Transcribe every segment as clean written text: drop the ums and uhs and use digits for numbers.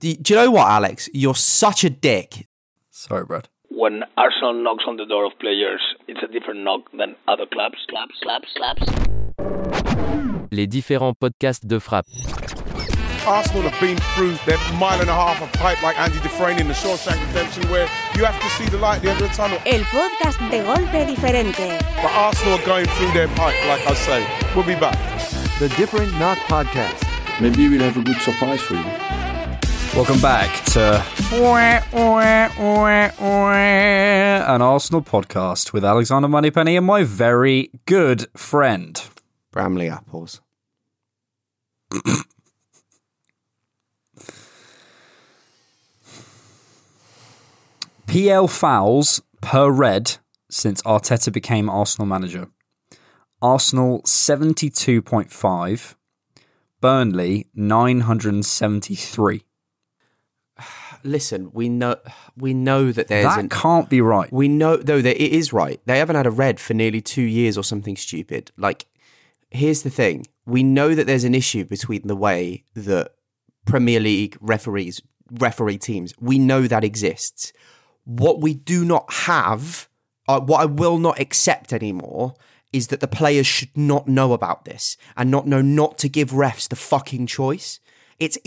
Do you know what, Alex? You're such a dick. Sorry, Brad. When Arsenal knocks on the door of players, it's a different knock than other clubs. Claps, claps, claps. Les différents podcasts de frappe. Arsenal have been through their mile and a half of pipe like Andy Dufresne in The Shawshank Redemption, where you have to see the light at the end of the tunnel. El podcast de golpe diferente. But Arsenal are going through their pipe, like I say. We'll be back. The Different Knock Podcast. Maybe we'll have a good surprise for you. Welcome back to an Arsenal podcast with Alexander Moneypenny and my very good friend. Bramley Apples. PL fouls per red since Arteta became Arsenal manager. Arsenal 72.5, Burnley 973. Listen, we know that there's... That can't be right. We know, though, that it is right. They haven't had a red for nearly 2 years or something stupid. Like, here's the thing. We know that there's an issue between the way that Premier League referees referee teams. We know that exists. What we do not have, what I will not accept anymore, is that the players should not know about this and not know not to give refs the fucking choice. It's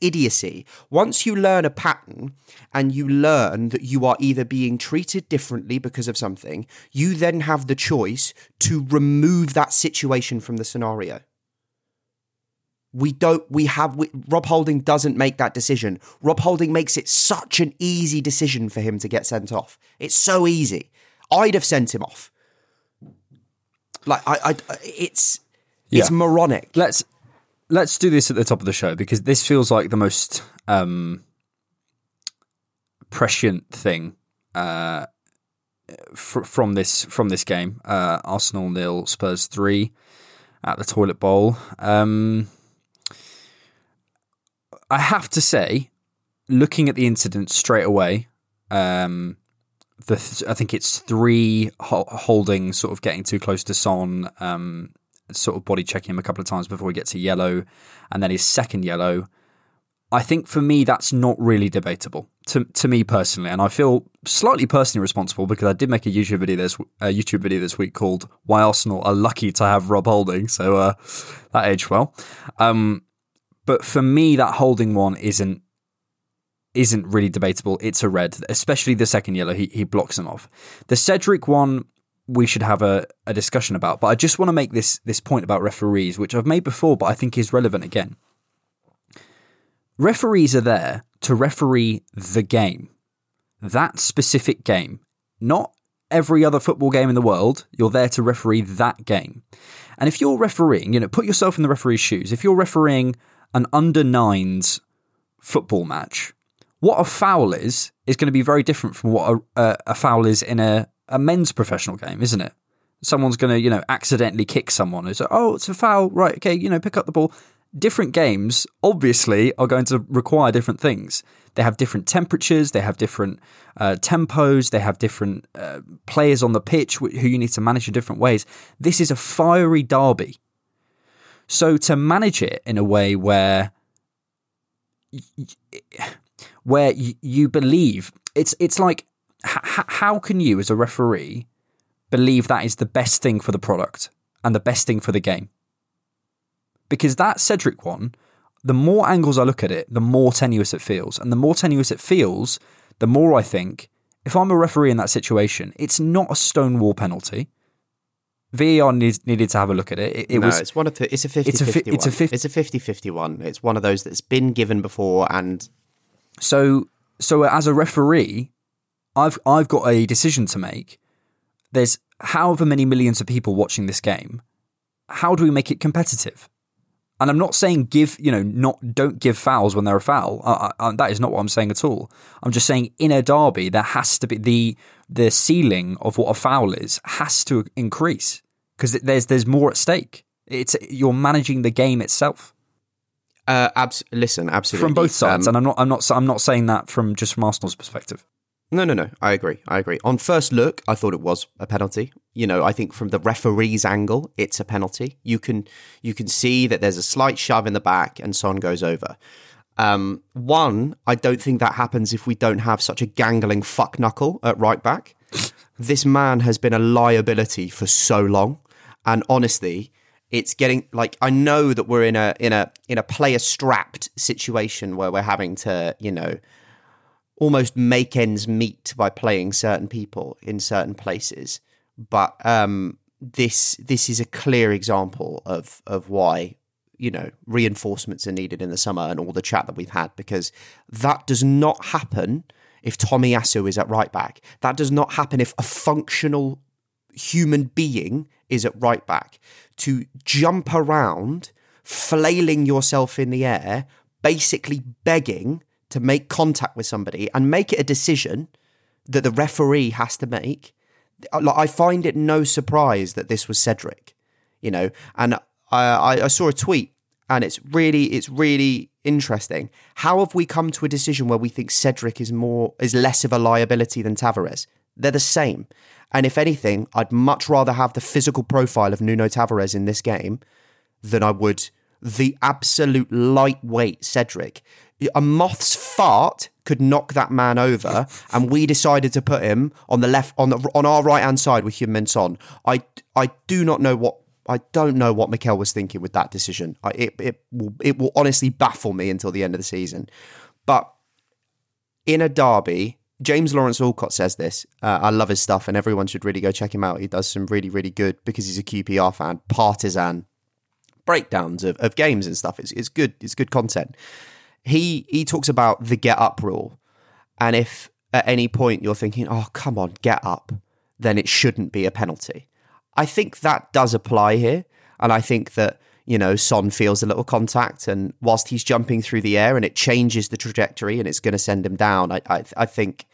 idiocy. Once you learn a pattern and you learn that you are either being treated differently because of something, you then have the choice to remove that situation from the scenario. Rob Holding doesn't make that decision. Rob Holding makes it such an easy decision for him to get sent off. It's so easy. I'd have sent him off. Like, it's moronic. Let's do this at the top of the show, because this feels like the most prescient thing from this game. Arsenal 0, Spurs 3 at the toilet bowl. I have to say, looking at the incident straight away, I think it's three holdings, sort of getting too close to Son, sort of body checking him a couple of times before he gets a yellow, and then his second yellow. I think for me that's not really debatable to me personally, and I feel slightly personally responsible because I did make a YouTube video this week called "Why Arsenal Are Lucky to Have Rob Holding," so that aged well. But for me, that holding one isn't really debatable. It's a red, especially the second yellow. He blocks him off. The Cedric one, we should have a discussion about. But I just want to make this point about referees, which I've made before, but I think is relevant again. Referees are there to referee the game, that specific game, not every other football game in the world. You're there to referee that game. And if you're refereeing, put yourself in the referee's shoes. If you're refereeing an under-9s football match, what a foul is going to be very different from what a foul is in a men's professional game, isn't it? Someone's going to, accidentally kick someone. It's like, oh, it's a foul. Right, okay, pick up the ball. Different games, obviously, are going to require different things. They have different temperatures. They have different tempos. They have different players on the pitch who you need to manage in different ways. This is a fiery derby. So to manage it in a way where you believe, it's like, how can you, as a referee, believe that is the best thing for the product and the best thing for the game? Because that Cedric one, the more angles I look at it, the more tenuous it feels. And the more tenuous it feels, the more I think, if I'm a referee in that situation, it's not a stonewall penalty. VAR needed to have a look at it. It's a 50-50 one. It's a 50-50 one. It's one of those that's been given before. And so as a referee, I've got a decision to make. There's however many millions of people watching this game. How do we make it competitive? And I'm not saying don't give fouls when they're a foul. That is not what I'm saying at all. I'm just saying in a derby, there has to be the ceiling of what a foul is has to increase because there's more at stake. You're managing the game itself. Absolutely from both sides, and I'm not saying that from Arsenal's perspective. No. I agree. On first look, I thought it was a penalty. I think from the referee's angle, it's a penalty. You can see that there's a slight shove in the back and Son goes over. I don't think that happens if we don't have such a gangling fuck knuckle at right back. This man has been a liability for so long. And honestly, it's getting I know that we're in a player strapped situation where we're having to, almost make ends meet by playing certain people in certain places. But this is a clear example of why, reinforcements are needed in the summer and all the chat that we've had, because that does not happen if Tomiyasu is at right back. That does not happen if a functional human being is at right back. To jump around, flailing yourself in the air, basically begging to make contact with somebody and make it a decision that the referee has to make. I find it no surprise that this was Cedric, and I saw a tweet and it's really interesting. How have we come to a decision where we think Cedric is less of a liability than Tavares? They're the same. And if anything, I'd much rather have the physical profile of Nuno Tavares in this game than I would the absolute lightweight Cedric. A moth's fart could knock that man over, and we decided to put him on the left, on our right hand side with Heung-Min Son. I don't know what Mikel was thinking with that decision. It will honestly baffle me until the end of the season. But in a derby, James Lawrence Alcott says this. I love his stuff, and everyone should really go check him out. He does some really, really good, because he's a QPR fan, partisan breakdowns of games and stuff. It's good. It's good content. He talks about the get up rule. And if at any point you're thinking, oh, come on, get up, then it shouldn't be a penalty. I think that does apply here. And I think that, Son feels a little contact, and whilst he's jumping through the air and it changes the trajectory and it's going to send him down, I think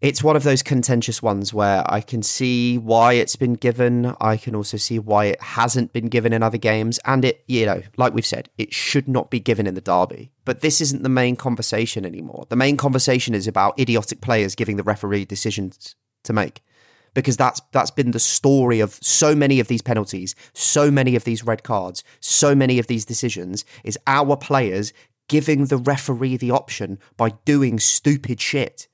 it's one of those contentious ones where I can see why it's been given. I can also see why it hasn't been given in other games. And it, like we've said, it should not be given in the derby. But this isn't the main conversation anymore. The main conversation is about idiotic players giving the referee decisions to make, because that's been the story of so many of these penalties, so many of these red cards, so many of these decisions, is our players giving the referee the option by doing stupid shit.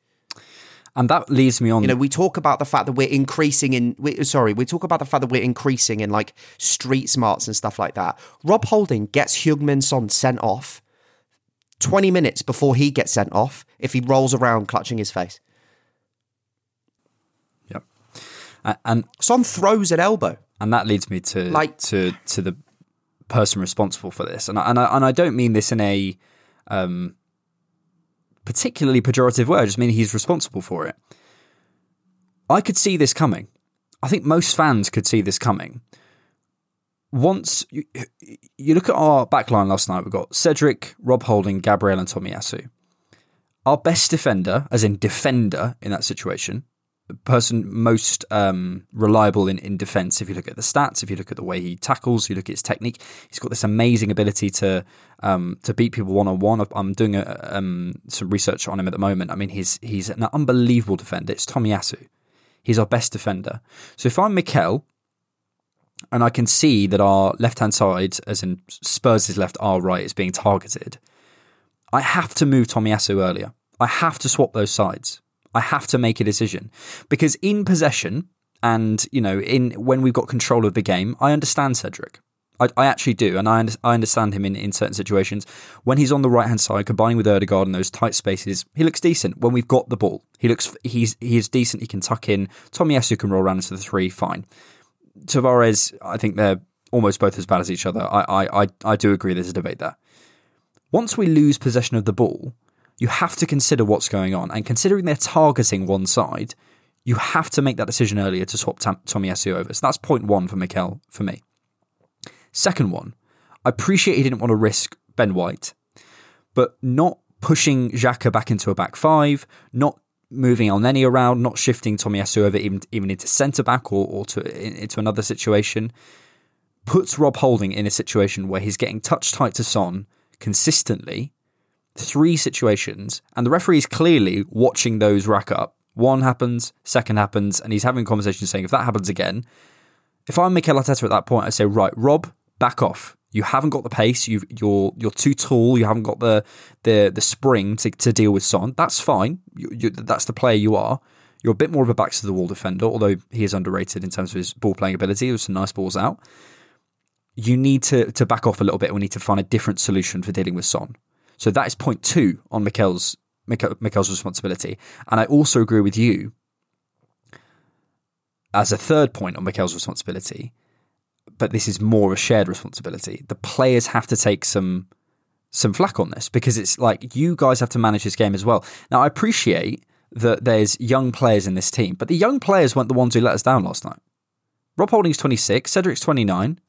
And that leads me on. We talk about the fact that we're increasing in like street smarts and stuff like that. Rob Holding gets Heung-Min Son sent off 20 minutes before he gets sent off if he rolls around clutching his face. Yep. And Son throws an elbow. And that leads me to to the person responsible for this. And I don't mean this in a particularly pejorative word, I just mean he's responsible for it. I could see this coming. I think most fans could see this coming. Once you look at our back line last night, we've got Cedric, Rob Holding, Gabriel and Tomiyasu. Our best defender, as in defender in that situation, the person most reliable in defence, if you look at the stats, if you look at the way he tackles, you look at his technique, he's got this amazing ability to beat people one-on-one. I'm doing some research on him at the moment. I mean, he's an unbelievable defender. It's Tomiyasu. He's our best defender. So if I'm Mikel, and I can see that our left-hand side, as in Spurs' left, our right, is being targeted, I have to move Tomiyasu earlier. I have to swap those sides. I have to make a decision, because in possession and, when we've got control of the game, I understand Cedric. I actually do. And I understand him in certain situations. When he's on the right-hand side, combining with Ødegaard in those tight spaces, he looks decent. When we've got the ball, he is decent. He can tuck in. Tomiyasu can roll around into the three. Fine. Tavares, I think they're almost both as bad as each other. I do agree there's a debate there. Once we lose possession of the ball, you have to consider what's going on. And considering they're targeting one side, you have to make that decision earlier to swap Tomiyasu over. So that's point one for Mikel, for me. Second one, I appreciate he didn't want to risk Ben White, but not pushing Xhaka back into a back five, not moving Elneny around, not shifting Tomiyasu over even into centre-back or into another situation, puts Rob Holding in a situation where he's getting touch-tight to Son consistently, three situations, and the referee is clearly watching those rack up. One happens, second happens, and he's having conversations saying, if that happens again, if I'm Mikel Arteta at that point, I say, right, Rob, back off. You haven't got the pace. You're too tall. You haven't got the spring to deal with Son. That's fine. That's the player you are. You're a bit more of a backs to the wall defender, although he is underrated in terms of his ball playing ability. There was some nice balls out. You need to back off a little bit. We need to find a different solution for dealing with Son. So that is point two on Mikel's responsibility. And I also agree with you as a third point on Mikel's responsibility. But this is more a shared responsibility. The players have to take some flack on this, because it's like, you guys have to manage this game as well. Now, I appreciate that there's young players in this team, but the young players weren't the ones who let us down last night. Rob Holding's 26, Cedric's 29.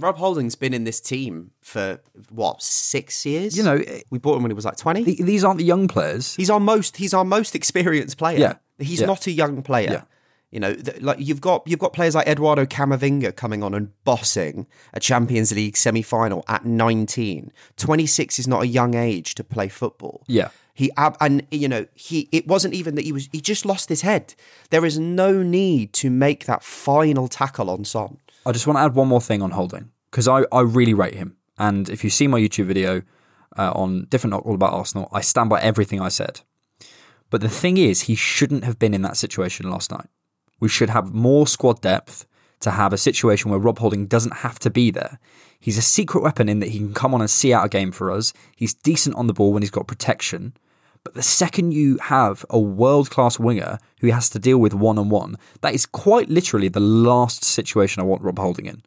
Rob Holding's been in this team for, 6 years? You know, we bought him when he was like 20. These aren't the young players. He's our most experienced player. Yeah. He's not a young player. Yeah. You know, like you've got players like Eduardo Camavinga coming on and bossing a Champions League semi-final at 19. 26 is not a young age to play football. Yeah, it wasn't even that he just lost his head. There is no need to make that final tackle on Son. I just want to add one more thing on Holding, because I really rate him. And if you see my YouTube video on Different Knock, all about Arsenal, I stand by everything I said. But the thing is, he shouldn't have been in that situation last night. We should have more squad depth to have a situation where Rob Holding doesn't have to be there. He's a secret weapon in that he can come on and see out a game for us. He's decent on the ball when he's got protection. But the second you have a world-class winger who has to deal with one-on-one, that is quite literally the last situation I want Rob Holding in.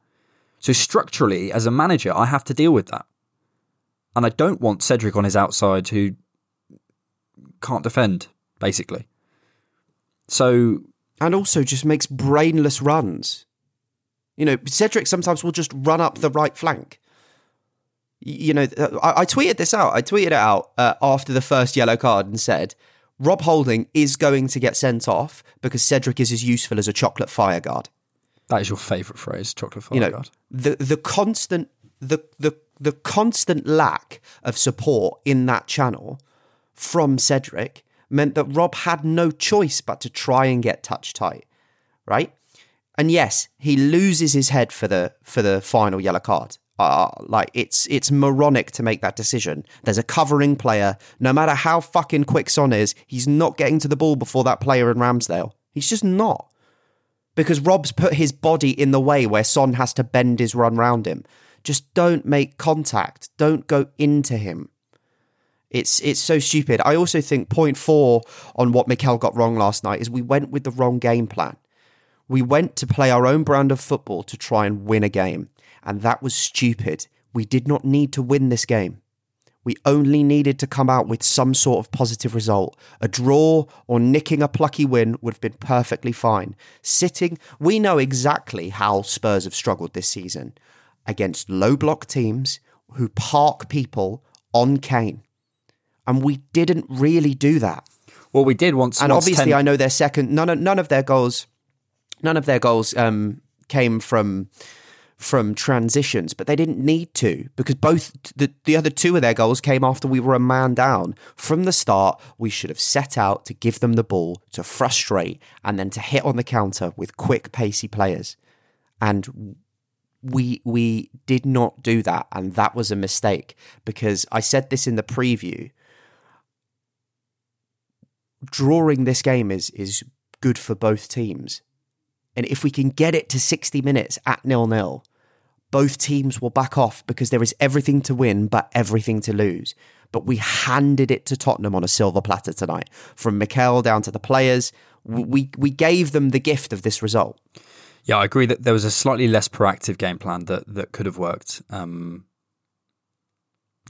So structurally, as a manager, I have to deal with that. And I don't want Cedric on his outside who can't defend, basically. So... And also just makes brainless runs. You know, Cedric sometimes will just run up the right flank. You know, I tweeted this out. I tweeted it out after the first yellow card and said, Rob Holding is going to get sent off because Cedric is as useful as a chocolate fireguard. That is your favourite phrase, chocolate fireguard. You know, the constant lack of support in that channel from Cedric meant that Rob had no choice but to try and get touch tight, right? And yes, he loses his head for the final yellow card. It's moronic to make that decision. There's a covering player. No matter how fucking quick Son is, he's not getting to the ball before that player in Ramsdale. He's just not. Because Rob's put his body in the way where Son has to bend his run round him. Just don't make contact. Don't go into him. It's so stupid. I also think point four on what Mikel got wrong last night is we went with the wrong game plan. We went to play our own brand of football to try and win a game. And that was stupid. We did not need to win this game. We only needed to come out with some sort of positive result. A draw or nicking a plucky win would have been perfectly fine. We know exactly how Spurs have struggled this season against low block teams who park people on Kane. And we didn't really do that. Well, we did once. And obviously, I know their second. None of their goals came from transitions, but they didn't need to, because both the other two of their goals came after we were a man down. From the start, we should have set out to give them the ball, to frustrate, and then to hit on the counter with quick, pacey players. And we did not do that, and that was a mistake, because I said this in the preview. Drawing this game is good for both teams. And if we can get it to 60 minutes at 0-0, both teams will back off, because there is everything to win but everything to lose. But we handed it to Tottenham on a silver platter tonight. From Mikel down to the players, we gave them the gift of this result. Yeah, I agree that there was a slightly less proactive game plan that could have worked. You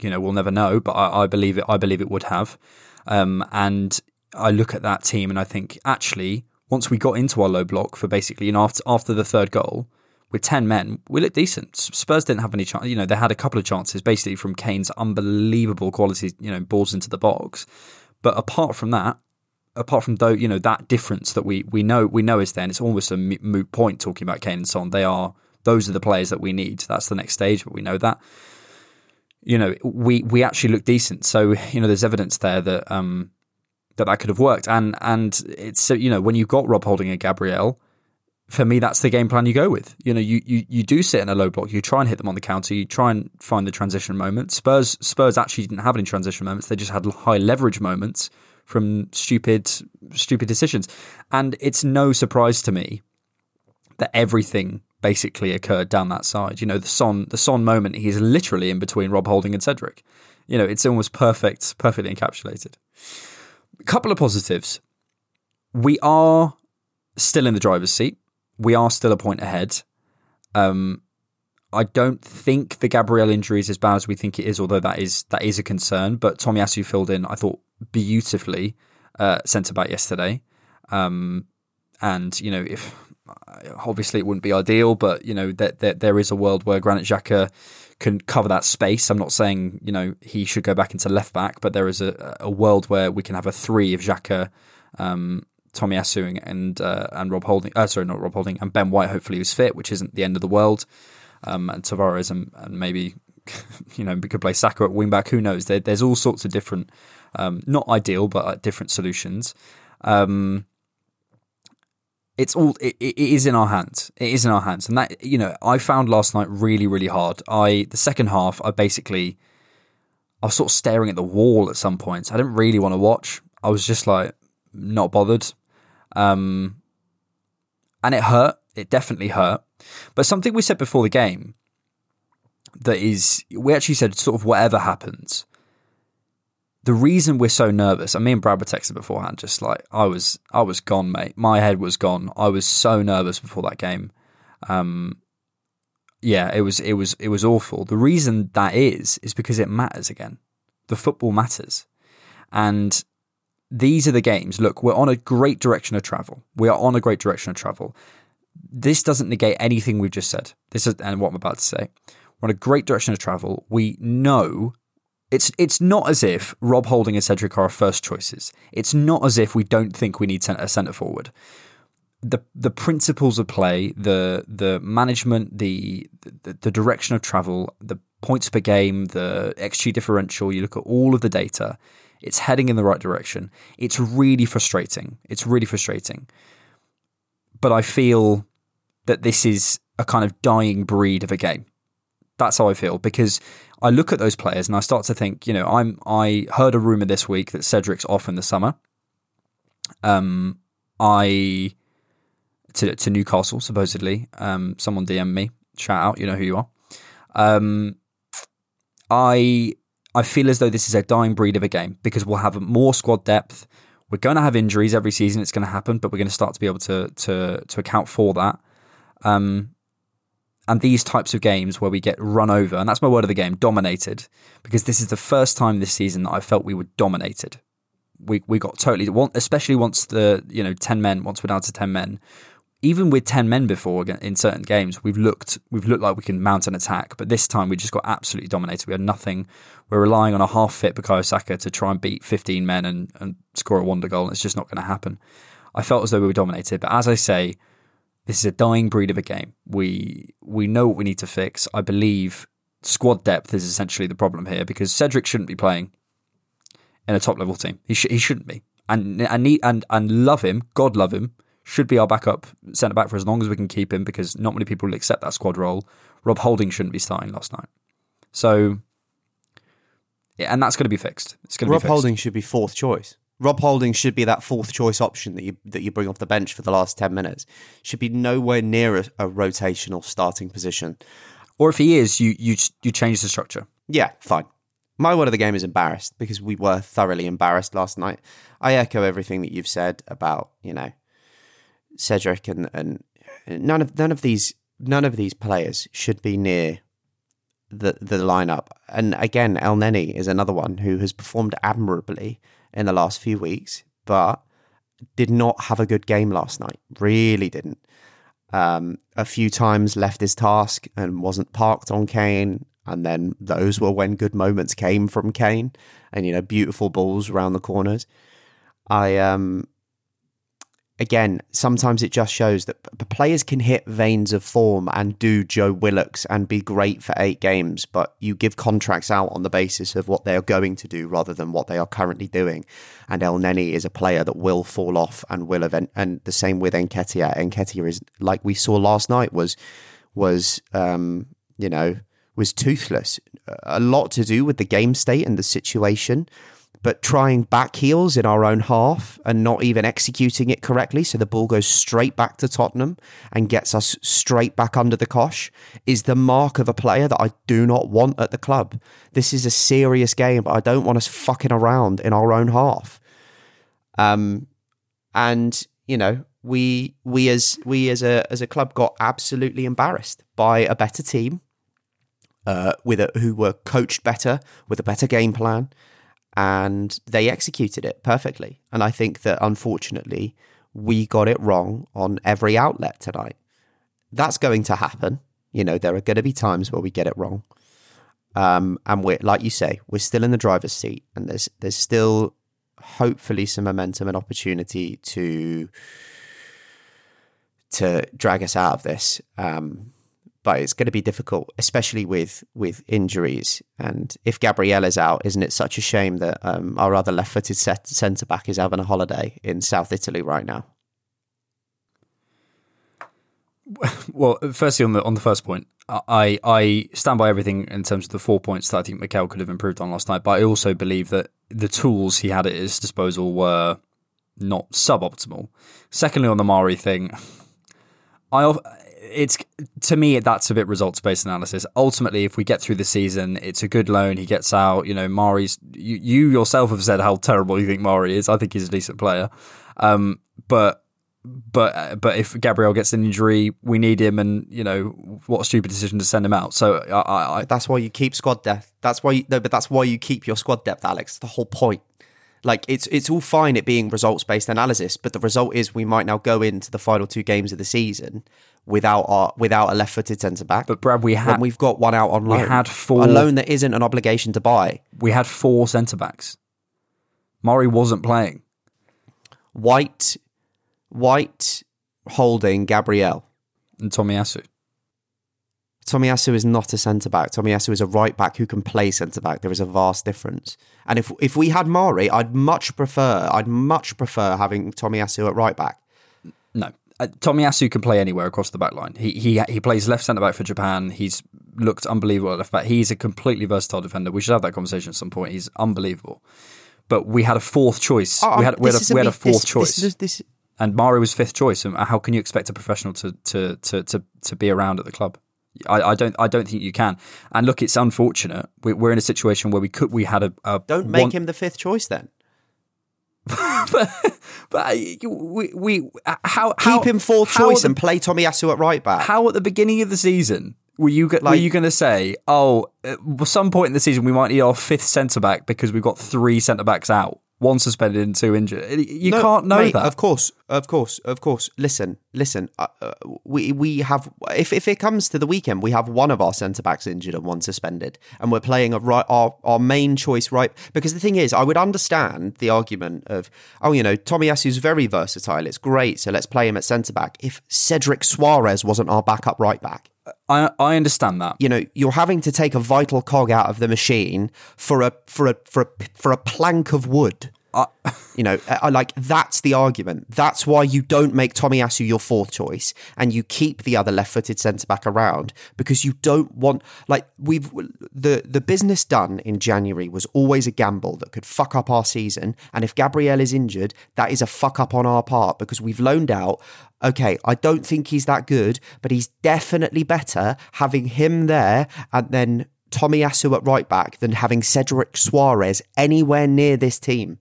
know, we'll never know, but I believe it. I believe it would have. And I look at that team and I think, actually, once we got into our low block for basically, after the third goal, with 10 men, we looked decent. Spurs didn't have any chance. You know, they had a couple of chances basically from Kane's unbelievable quality, you know, balls into the box. But apart from that, you know, that difference that we know is there, and it's almost a moot point talking about Kane and Son. Those are the players that we need. That's the next stage, but we know that. You know, we actually look decent. So, you know, there's evidence there that that could have worked. And it's, you know, when you've got Rob Holding and Gabriel, for me, that's the game plan you go with. You know, you do sit in a low block. You try and hit them on the counter. You try and find the transition moments. Spurs actually didn't have any transition moments. They just had high leverage moments from stupid decisions. And it's no surprise to me that everything basically occurred down that side. You know, the Son moment, he's literally in between Rob Holding and Cedric. You know, it's almost perfectly encapsulated. A couple of positives. We are still in the driver's seat. We are still a point ahead. I don't think the Gabriel injury is as bad as we think it is, although that is a concern. But Tomiyasu filled in, I thought, beautifully, centre-back yesterday. And, you know, if obviously it wouldn't be ideal, but, you know, there is a world where Granit Xhaka can cover that space. I'm not saying, you know, he should go back into left-back, but there is a world where we can have a three of Xhaka, Tomiyasu and Rob Holding, not Rob Holding, and Ben White, hopefully, who's fit, which isn't the end of the world, and Tavares and maybe, you know, we could play Saka at wing-back, who knows. There's all sorts of different, not ideal, but different solutions. It is in our hands. It is in our hands. And that, you know, I found last night really, really hard. The second half, I was sort of staring at the wall at some points. I didn't really want to watch. I was just like, not bothered. And it hurt. It definitely hurt. But something we said before the game that is, we actually said sort of whatever happens, the reason we're so nervous, and me and Brad were texting beforehand, just like, I was gone, mate. My head was gone. I was so nervous before that game. Yeah, it was awful. The reason that is because it matters again. The football matters. And these are the games. Look, we're on a great direction of travel. This doesn't negate anything we've just said. And what I'm about to say. We're on a great direction of travel. We know it's not as if Rob Holding and Cedric are our first choices. It's not as if we don't think we need a centre forward. The principles of play, the management, the direction of travel, the points per game, the XG differential. You look at all of the data. It's heading in the right direction. It's really frustrating. But I feel that this is a kind of dying breed of a game. That's how I feel, because I look at those players and I start to think, you know, I heard a rumour this week that Cedric's off in the summer. To Newcastle, supposedly. Someone DM'd me. Shout out, you know who you are. I feel as though this is a dying breed of a game, because we'll have more squad depth. We're going to have injuries every season. It's going to happen, but we're going to start to be able to account for that. And these types of games where we get run over, and that's my word of the game, dominated, because this is the first time this season that I felt we were dominated. We got totally, especially once the, you know, 10 men, once we're down to 10 men, even with 10 men before in certain games, we've looked like we can mount an attack, but this time we just got absolutely dominated. We had nothing. We're relying on a half-fit Bukayo Saka to try and beat 15 men and score a wonder goal, and it's just not going to happen. I felt as though we were dominated, but as I say, this is a dying breed of a game. We know what we need to fix. I believe squad depth is essentially the problem here, because Cedric shouldn't be playing in a top-level team. He shouldn't be. And love him, God love him, should be our backup centre-back for as long as we can keep him, because not many people will accept that squad role. Rob Holding shouldn't be starting last night. So, yeah, and that's going to be fixed. Rob Holding should be fourth choice. Rob Holding should be that fourth choice option that you bring off the bench for the last 10 minutes. Should be nowhere near a rotational starting position. Or if he is, you change the structure. Yeah, fine. My word of the game is embarrassed, because we were thoroughly embarrassed last night. I echo everything that you've said about, you know, Cedric and none of these players should be near the lineup. And again, Elneny is another one who has performed admirably in the last few weeks, but did not have a good game last night. Really didn't. a few times left his task and wasn't parked on Kane. And then those were when good moments came from Kane and, you know, beautiful balls around the corners. Again, sometimes it just shows that players can hit veins of form and do Joe Willock's and be great for 8 games, but you give contracts out on the basis of what they are going to do rather than what they are currently doing. And Elneny is a player that will fall off and will event. And the same with Nketiah. Nketiah is, like we saw last night, was toothless. A lot to do with the game state and the situation, but trying back heels in our own half and not even executing it correctly. So the ball goes straight back to Tottenham and gets us straight back under the cosh is the mark of a player that I do not want at the club. This is a serious game, but I don't want us fucking around in our own half. And you know, we as a club got absolutely embarrassed by a better team, who were coached better with a better game plan. And they executed it perfectly. And I think that, unfortunately, we got it wrong on every outlet tonight. That's going to happen. You know, there are going to be times where we get it wrong. And we're, like you say, we're still in the driver's seat. And there's still, hopefully, some momentum and opportunity to drag us out of this. But it's going to be difficult, especially with injuries. And if Gabriel is out, isn't it such a shame that our other left-footed centre-back is having a holiday in South Italy right now? Well, firstly, on the first point, I stand by everything in terms of the 4 points that I think Mikel could have improved on last night, but I also believe that the tools he had at his disposal were not suboptimal. Secondly, on the Mari thing, it's, to me, that's a bit results-based analysis. Ultimately, if we get through the season, it's a good loan. He gets out. You know, Mari's. You yourself have said how terrible you think Mari is. I think he's a decent player, but if Gabriel gets an injury, we need him, and you know what a stupid decision to send him out. So I that's why you keep squad depth. That's why you keep your squad depth, Alex. The whole point. Like, it's all fine it being results-based analysis, but the result is we might now go into the final 2 games of the season without a left-footed centre-back. But Brad, we've got one out on loan. We had 4. A loan that isn't an obligation to buy. We had 4 centre-backs. Murray wasn't playing. White, Holding, Gabriel. And Tomiyasu. Tomiyasu is not a centre-back. Tomiyasu is a right-back who can play centre-back. There is a vast difference. And if we had Mari, I'd much prefer having Tomiyasu at right-back. No. Tomiyasu can play anywhere across the back line. He plays left centre-back for Japan. He's looked unbelievable at left-back. He's a completely versatile defender. We should have that conversation at some point. He's unbelievable. But we had a 4th choice. We had a fourth choice. And Mari was 5th choice. And how can you expect a professional to be around at the club? I don't think you can. And look, it's unfortunate. We're in a situation where we had a don't make him the 5th choice then. but we how keep him 4th choice and play Tomiyasu at right back. How at the beginning of the season were you going to say, oh, at some point in the season we might need our 5th centre back because we've got 3 centre backs out, 1 suspended and 2 injured? You can't know, mate, that. Of course. Listen. We have, if it comes to the weekend, we have 1 of our centre backs injured and 1 suspended, and we're playing our main choice right. Because the thing is, I would understand the argument of, oh, you know, Tomiyasu's very versatile. It's great, so let's play him at centre back. If Cedric Suarez wasn't our backup right back. I understand that. You know, you're having to take a vital cog out of the machine for a plank of wood. You know, like, that's the argument. That's why you don't make Tomiyasu your 4th choice and you keep the other left-footed centre-back around, because you don't want, like, the business done in January was always a gamble that could fuck up our season. And if Gabriel is injured, that is a fuck up on our part, because we've loaned out. Okay, I don't think he's that good, but he's definitely better having him there and then Tomiyasu at right back than having Cedric Suarez anywhere near this team.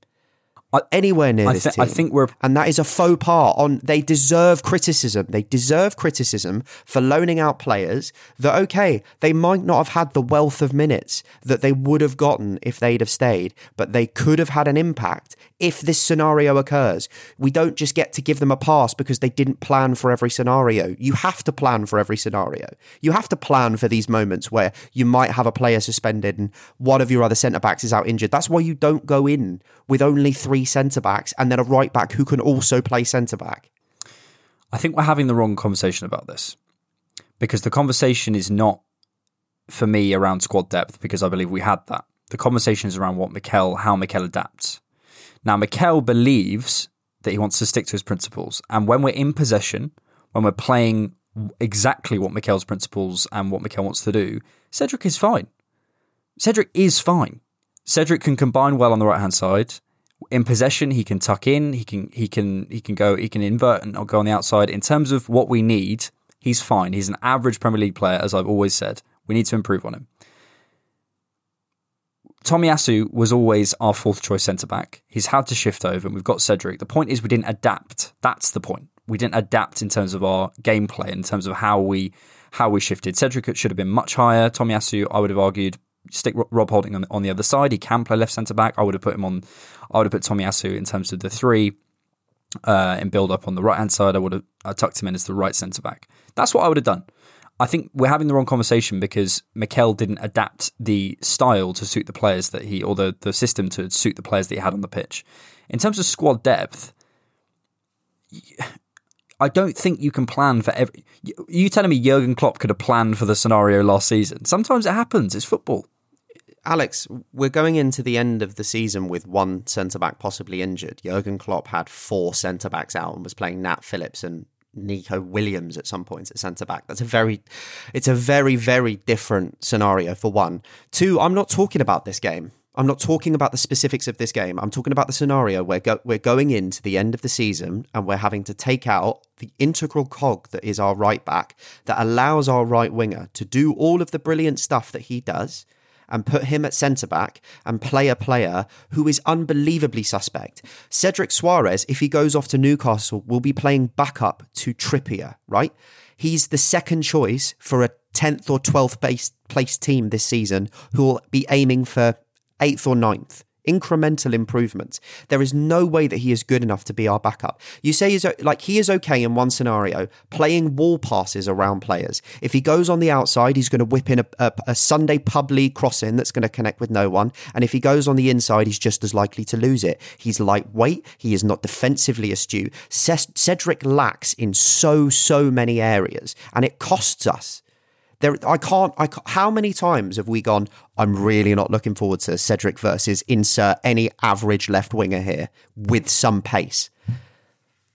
anywhere near this team. I think we're... And that is a faux pas. They deserve criticism. They deserve criticism for loaning out players that, okay, they might not have had the wealth of minutes that they would have gotten if they'd have stayed, but they could have had an impact if this scenario occurs. We don't just get to give them a pass because they didn't plan for every scenario. You have to plan for every scenario. You have to plan for these moments where you might have a player suspended and one of your other centre-backs is out injured. That's why you don't go in with only three centre-backs and then a right-back who can also play centre-back. I think we're having the wrong conversation about this, because the conversation is not, for me, around squad depth, because I believe we had that. The conversation is around how Mikel adapts. Now, Mikel believes that he wants to stick to his principles. And when we're in possession, when we're playing exactly what Mikel's principles and what Mikel wants to do, Cedric is fine. Cedric is fine. Cedric can combine well on the right-hand side. In possession, he can tuck in, he can invert and go on the outside. In terms of what we need, he's fine. He's an average Premier League player, as I've always said. We need to improve on him. Tomiyasu was always our fourth choice centre-back. He's had to shift over, and we've got Cedric. The point is we didn't adapt. That's the point. We didn't adapt in terms of our gameplay, in terms of how we shifted. Cedric should have been much higher. Tomiyasu, I would have argued, stick Rob Holding on the other side. He can play left centre-back. I would have put Tomiyasu in terms of the three and build up on the right-hand side. I tucked him in as the right centre-back. That's what I would have done. I think we're having the wrong conversation because Mikel didn't adapt the style to suit the players that he, or the system to suit the players that he had on the pitch. In terms of squad depth, I don't think you can plan for every... You telling me Jurgen Klopp could have planned for the scenario last season? Sometimes it happens. It's football. Alex, we're going into the end of the season with one centre-back possibly injured. Jurgen Klopp had four centre-backs out and was playing Nat Phillips and Nico Williams at some points at centre-back. It's a very, very different scenario, for one. Two, I'm not talking about this game. I'm not talking about the specifics of this game. I'm talking about the scenario where we're going into the end of the season and we're having to take out the integral cog that is our right-back, that allows our right-winger to do all of the brilliant stuff that he does, and put him at centre-back and play a player who is unbelievably suspect. Cedric Suarez, if he goes off to Newcastle, will be playing backup to Trippier, right? He's the second choice for a 10th or 12th place team this season who will be aiming for 8th or 9th. Incremental improvements. There is no way that he is good enough to be our backup. You say he is okay in one scenario, playing wall passes around players. If he goes on the outside, he's going to whip in a Sunday pub league crossing that's going to connect with no one. And if he goes on the inside, he's just as likely to lose it. He's lightweight. He is not defensively astute. Cedric lacks in so many areas, and it costs us. How many times have we gone, I'm really not looking forward to Cedric versus insert any average left winger here with some pace?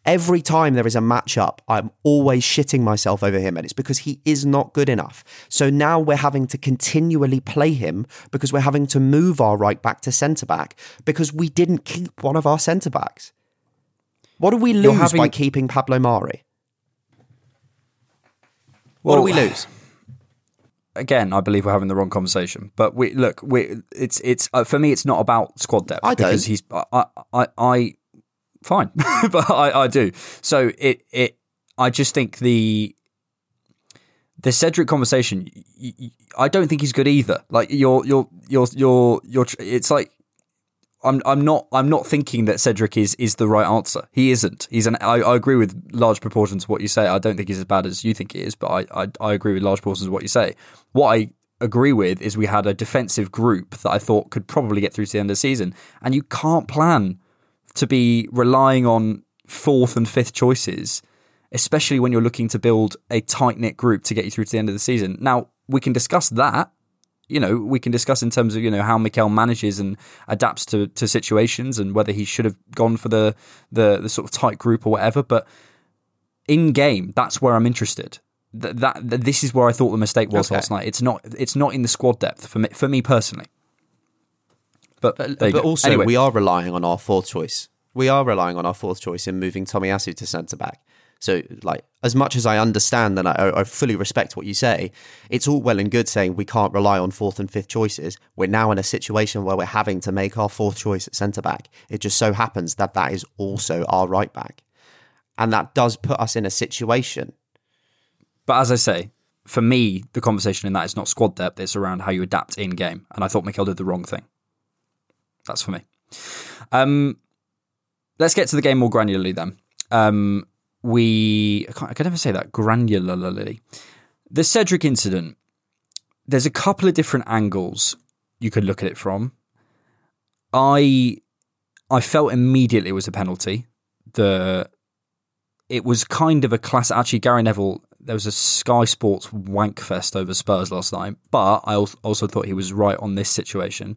Every time there is a matchup, I'm always shitting myself over him, and it's because he is not good enough. So now we're having to continually play him because we're having to move our right back to centre back because we didn't keep one of our centre backs. What do we lose by keeping Pablo Mari? What do we lose? Again, I believe we're having the wrong conversation. But it's for me, it's not about squad depth. Fine, but I do. So I just think the Cedric conversation, I don't think he's good either. Like it's like I'm not thinking that Cedric is the right answer. He isn't. I agree with large proportions of what you say. I don't think he's as bad as you think he is, but I agree with large proportions of what you say. What I agree with is we had a defensive group that I thought could probably get through to the end of the season, and you can't plan to be relying on fourth and fifth choices, especially when you're looking to build a tight-knit group to get you through to the end of the season. Now, we can discuss that. We can discuss in terms of, how Mikel manages and adapts to situations and whether he should have gone for the sort of tight group or whatever. But in game, that's where I'm interested. This is where I thought the mistake was last night. It's not in the squad depth for me personally. But also, anyway. We are relying on our fourth choice in moving Tomiyasu to centre back. So, like, as much as I understand and I fully respect what you say, it's all well and good saying we can't rely on fourth and fifth choices. We're now in a situation where we're having to make our fourth choice at centre-back. It just so happens that that is also our right-back. And that does put us in a situation. But as I say, for me, the conversation in that is not squad depth. It's around how you adapt in-game. And I thought Mikel did the wrong thing. That's for me. Let's get to the game more granularly then. I can never say that, granularly. The Cedric incident, there's a couple of different angles you could look at it from. I felt immediately it was a penalty. It was kind of a class. Actually, Gary Neville, there was a Sky Sports wankfest over Spurs last night, but I also thought he was right on this situation.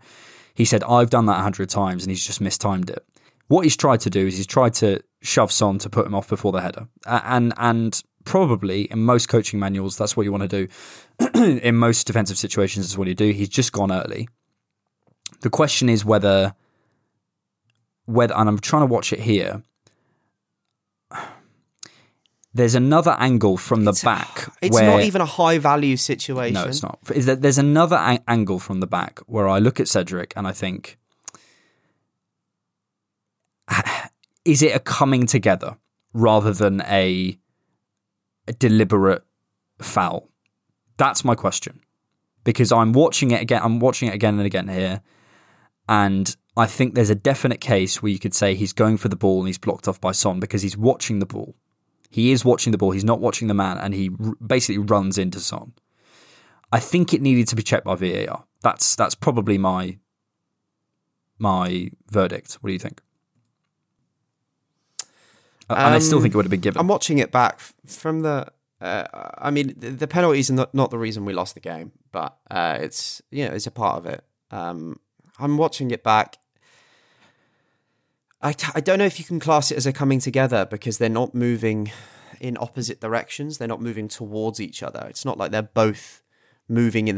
He said, I've done that 100 times and he's just mistimed it. What he's tried to do is he's tried to shove Son to put him off before the header. And probably in most coaching manuals, that's what you want to do. In most defensive situations, is what you do. He's just gone early. The question is whether, and I'm trying to watch it here. There's another angle from the back. It's not even a high value situation. No, it's not. There's another angle from the back where I look at Cedric and I think, is it a coming together rather than a deliberate foul? That's my question, because I'm watching it again and again here, and I think there's a definite case where you could say he's going for the ball and he's blocked off by Son because he's watching the ball. He is watching the ball. He's not watching the man, and he basically runs into Son. I think it needed to be checked by VAR. That's probably my verdict. What do you think? And I still think it would have been given. I'm watching it back from the... I mean, the penalties are not the reason we lost the game, but it's, you know, it's a part of it. I'm watching it back. I don't know if you can class it as a coming together because they're not moving in opposite directions. They're not moving towards each other. It's not like they're both moving on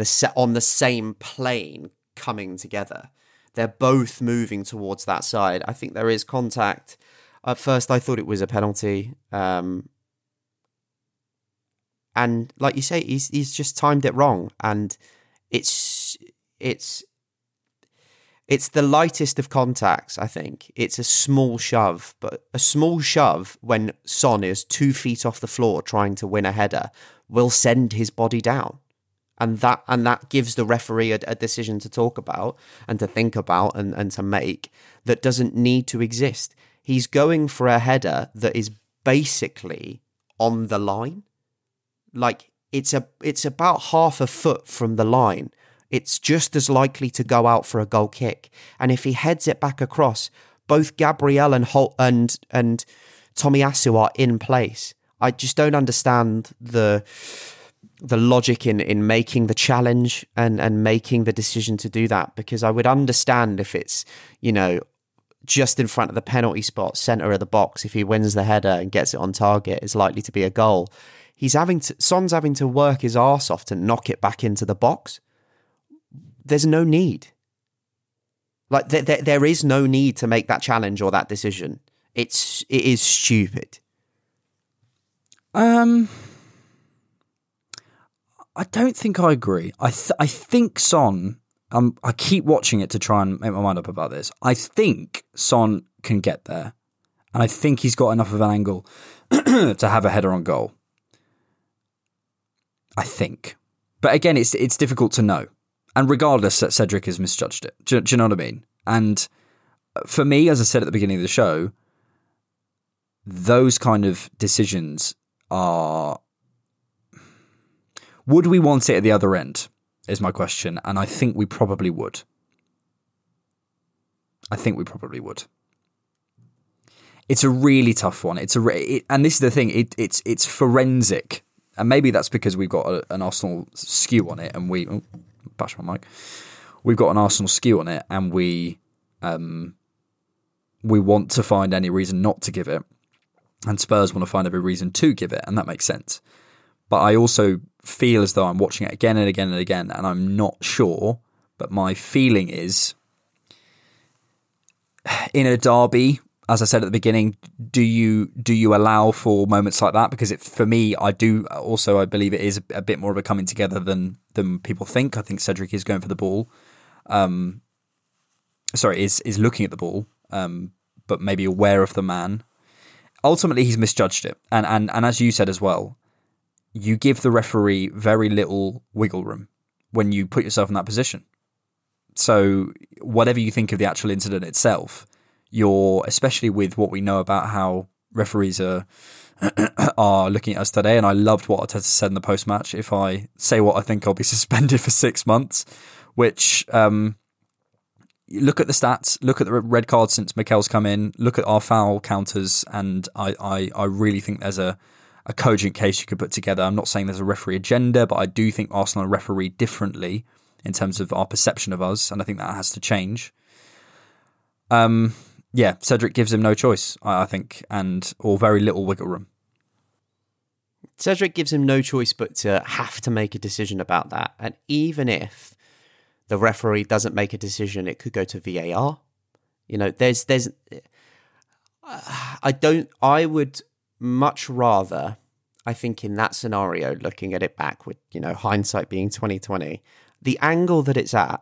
the same plane coming together. They're both moving towards that side. I think there is contact... At first, I thought it was a penalty. And like you say, he's just timed it wrong. And it's the lightest of contacts, I think. It's a small shove, but a small shove when Son is 2 feet off the floor trying to win a header will send his body down. And that gives the referee a decision to talk about and to think about and to make that doesn't need to exist. He's going for a header that is basically on the line. Like, it's about half a foot from the line. It's just as likely to go out for a goal kick. And if he heads it back across, both Gabriel and Holt and Tomiyasu are in place. I just don't understand the logic in making the challenge and making the decision to do that, because I would understand if it's, you know, just in front of the penalty spot, centre of the box, if he wins the header and gets it on target, it's likely to be a goal. Son's having to work his arse off to knock it back into the box. There's no need. Like, there is no need to make that challenge or that decision. It is stupid. I don't think I agree. I think Son... I keep watching it to try and make my mind up about this. I think Son can get there. And I think he's got enough of an angle to have a header on goal. I think. But again, it's difficult to know. And regardless, that Cedric has misjudged it. Do you know what I mean? And for me, as I said at the beginning of the show, those kind of decisions are... Would we want it at the other end? Is my question, and I think we probably would. It's a really tough one. And this is the thing. It's forensic, and maybe that's because we've got an Arsenal skew on it, and we bash my mic. We've got an Arsenal skew on it, and we want to find any reason not to give it, and Spurs want to find every reason to give it, and that makes sense. But I also feel as though I'm watching it again and again and again, and I'm not sure, but my feeling is in a derby as I said at the beginning, do you allow for moments like that? Because for me, I do also, I believe it is a bit more of a coming together than people think. I think Cedric is going for the ball. Is looking at the ball, but maybe aware of the man. Ultimately, he's misjudged it. And as you said as well, you give the referee very little wiggle room when you put yourself in that position. So whatever you think of the actual incident itself, you're, especially with what we know about how referees are looking at us today, and I loved what Arteta said in the post-match, if I say what I think, I'll be suspended for 6 months, which, look at the stats, look at the red card since Mikel's come in, look at our foul counters, and I really think there's a cogent case you could put together. I'm not saying there's a referee agenda, but I do think Arsenal referee differently in terms of our perception of us, and I think that has to change. Yeah, Cedric gives him no choice, I think, or very little wiggle room. Cedric gives him no choice but to have to make a decision about that. And even if the referee doesn't make a decision, it could go to VAR. You know, there's, I would much rather, I think, in that scenario, looking at it back with, you know, hindsight being 20/20, the angle that it's at,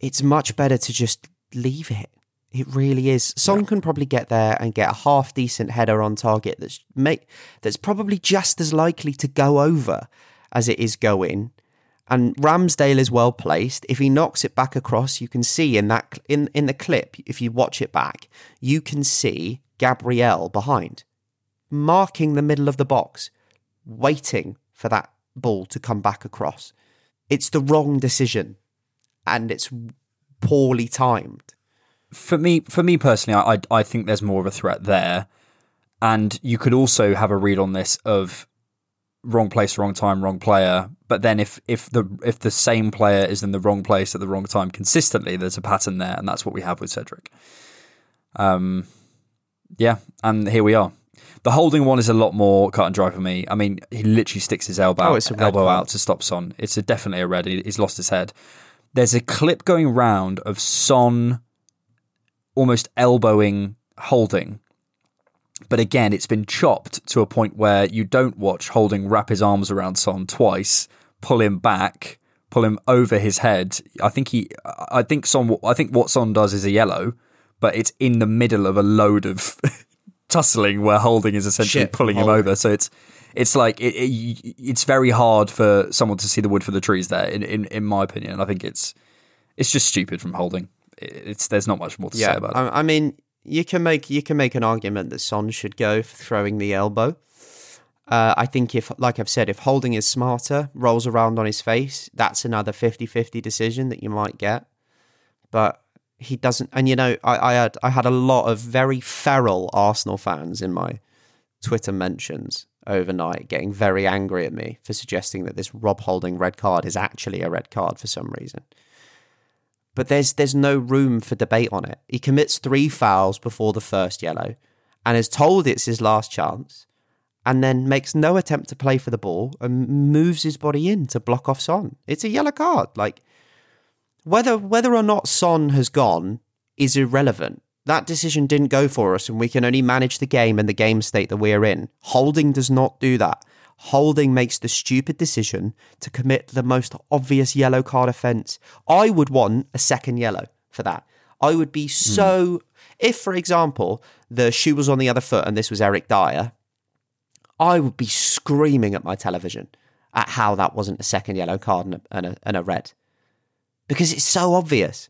it's much better to just leave it. It really is. Son can probably get there and get a half decent header on target that's probably just as likely to go over as it is go in. And Ramsdale is well placed. If he knocks it back across, you can see in the clip, if you watch it back, you can see Gabriel behind, marking the middle of the box, waiting for that ball to come back across. It's the wrong decision and it's poorly timed. For me personally, I think there's more of a threat there, and you could also have a read on this of wrong place, wrong time, wrong player. But then if the same player is in the wrong place at the wrong time consistently, there's a pattern there, and that's what we have with Cedric. Yeah, and here we are. The holding one is a lot more cut and dry for me. I mean, he literally sticks his elbow out to stop Son. It's definitely a red. He's lost his head. There's a clip going round of Son almost elbowing Holding. But again, it's been chopped to a point where you don't watch Holding wrap his arms around Son twice, pull him back, pull him over his head. I think what Son does is a yellow, but it's in the middle of a load of tussling where Holding is essentially pulling him over. So it's very hard for someone to see the wood for the trees there, in my opinion. I think it's just stupid from Holding. There's not much more to say about it. I mean, you can make an argument that Son should go for throwing the elbow. I think if Holding is smarter, rolls around on his face, that's another 50-50 decision that you might get. But he doesn't. And you know, I had a lot of very feral Arsenal fans in my Twitter mentions overnight getting very angry at me for suggesting that this Rob Holding red card is actually a red card for some reason. But there's no room for debate on it. He commits 3 fouls before the first yellow and is told it's his last chance, and then makes no attempt to play for the ball and moves his body in to block off Son. It's a yellow card. Like, whether or not Son has gone is irrelevant. That decision didn't go for us, and we can only manage the game and the game state that we're in. Holding does not do that. Holding makes the stupid decision to commit the most obvious yellow card offence. I would want a second yellow for that. I would be so... If, for example, the shoe was on the other foot and this was Eric Dyer, I would be screaming at my television at how that wasn't a second yellow card and a red. Because it's so obvious.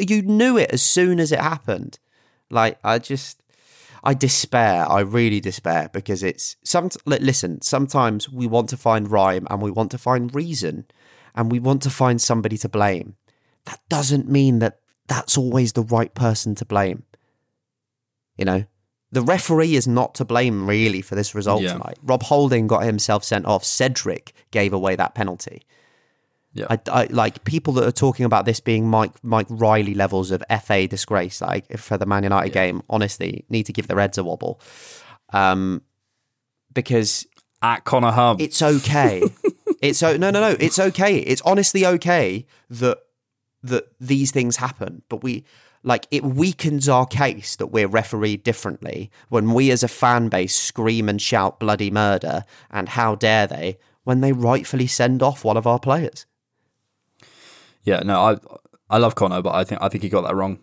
You knew it as soon as it happened. Like, I despair. I really despair, because it's... Listen, sometimes we want to find rhyme and we want to find reason and we want to find somebody to blame. That doesn't mean that that's always the right person to blame. You know, the referee is not to blame really for this result tonight. Rob Holding got himself sent off. Cedric gave away that penalty. Yeah. I like people that are talking about this being Mike Riley levels of FA disgrace, like for the Man United game. Honestly, need to give the Reds a wobble, because at Connor Humph, it's okay. It's okay. It's honestly okay that that these things happen, but we like it weakens our case that we're refereed differently when we as a fan base scream and shout bloody murder and how dare they when they rightfully send off one of our players. Yeah, no, I love Connor, but I think he got that wrong.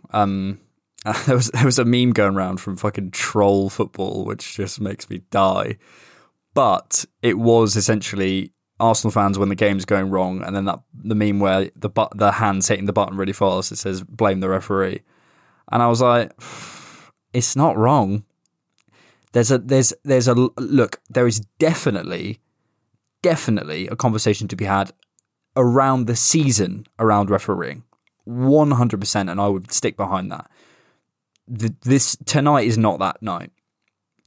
There was a meme going around from fucking Troll Football, which just makes me die. But it was essentially Arsenal fans when the game's going wrong, and then that the meme where the hand's hitting the button really fast. It says blame the referee, and I was like, it's not wrong. There's a look. There is definitely a conversation to be had around the season around refereeing, 100%, and I would stick behind that. This tonight is not that night.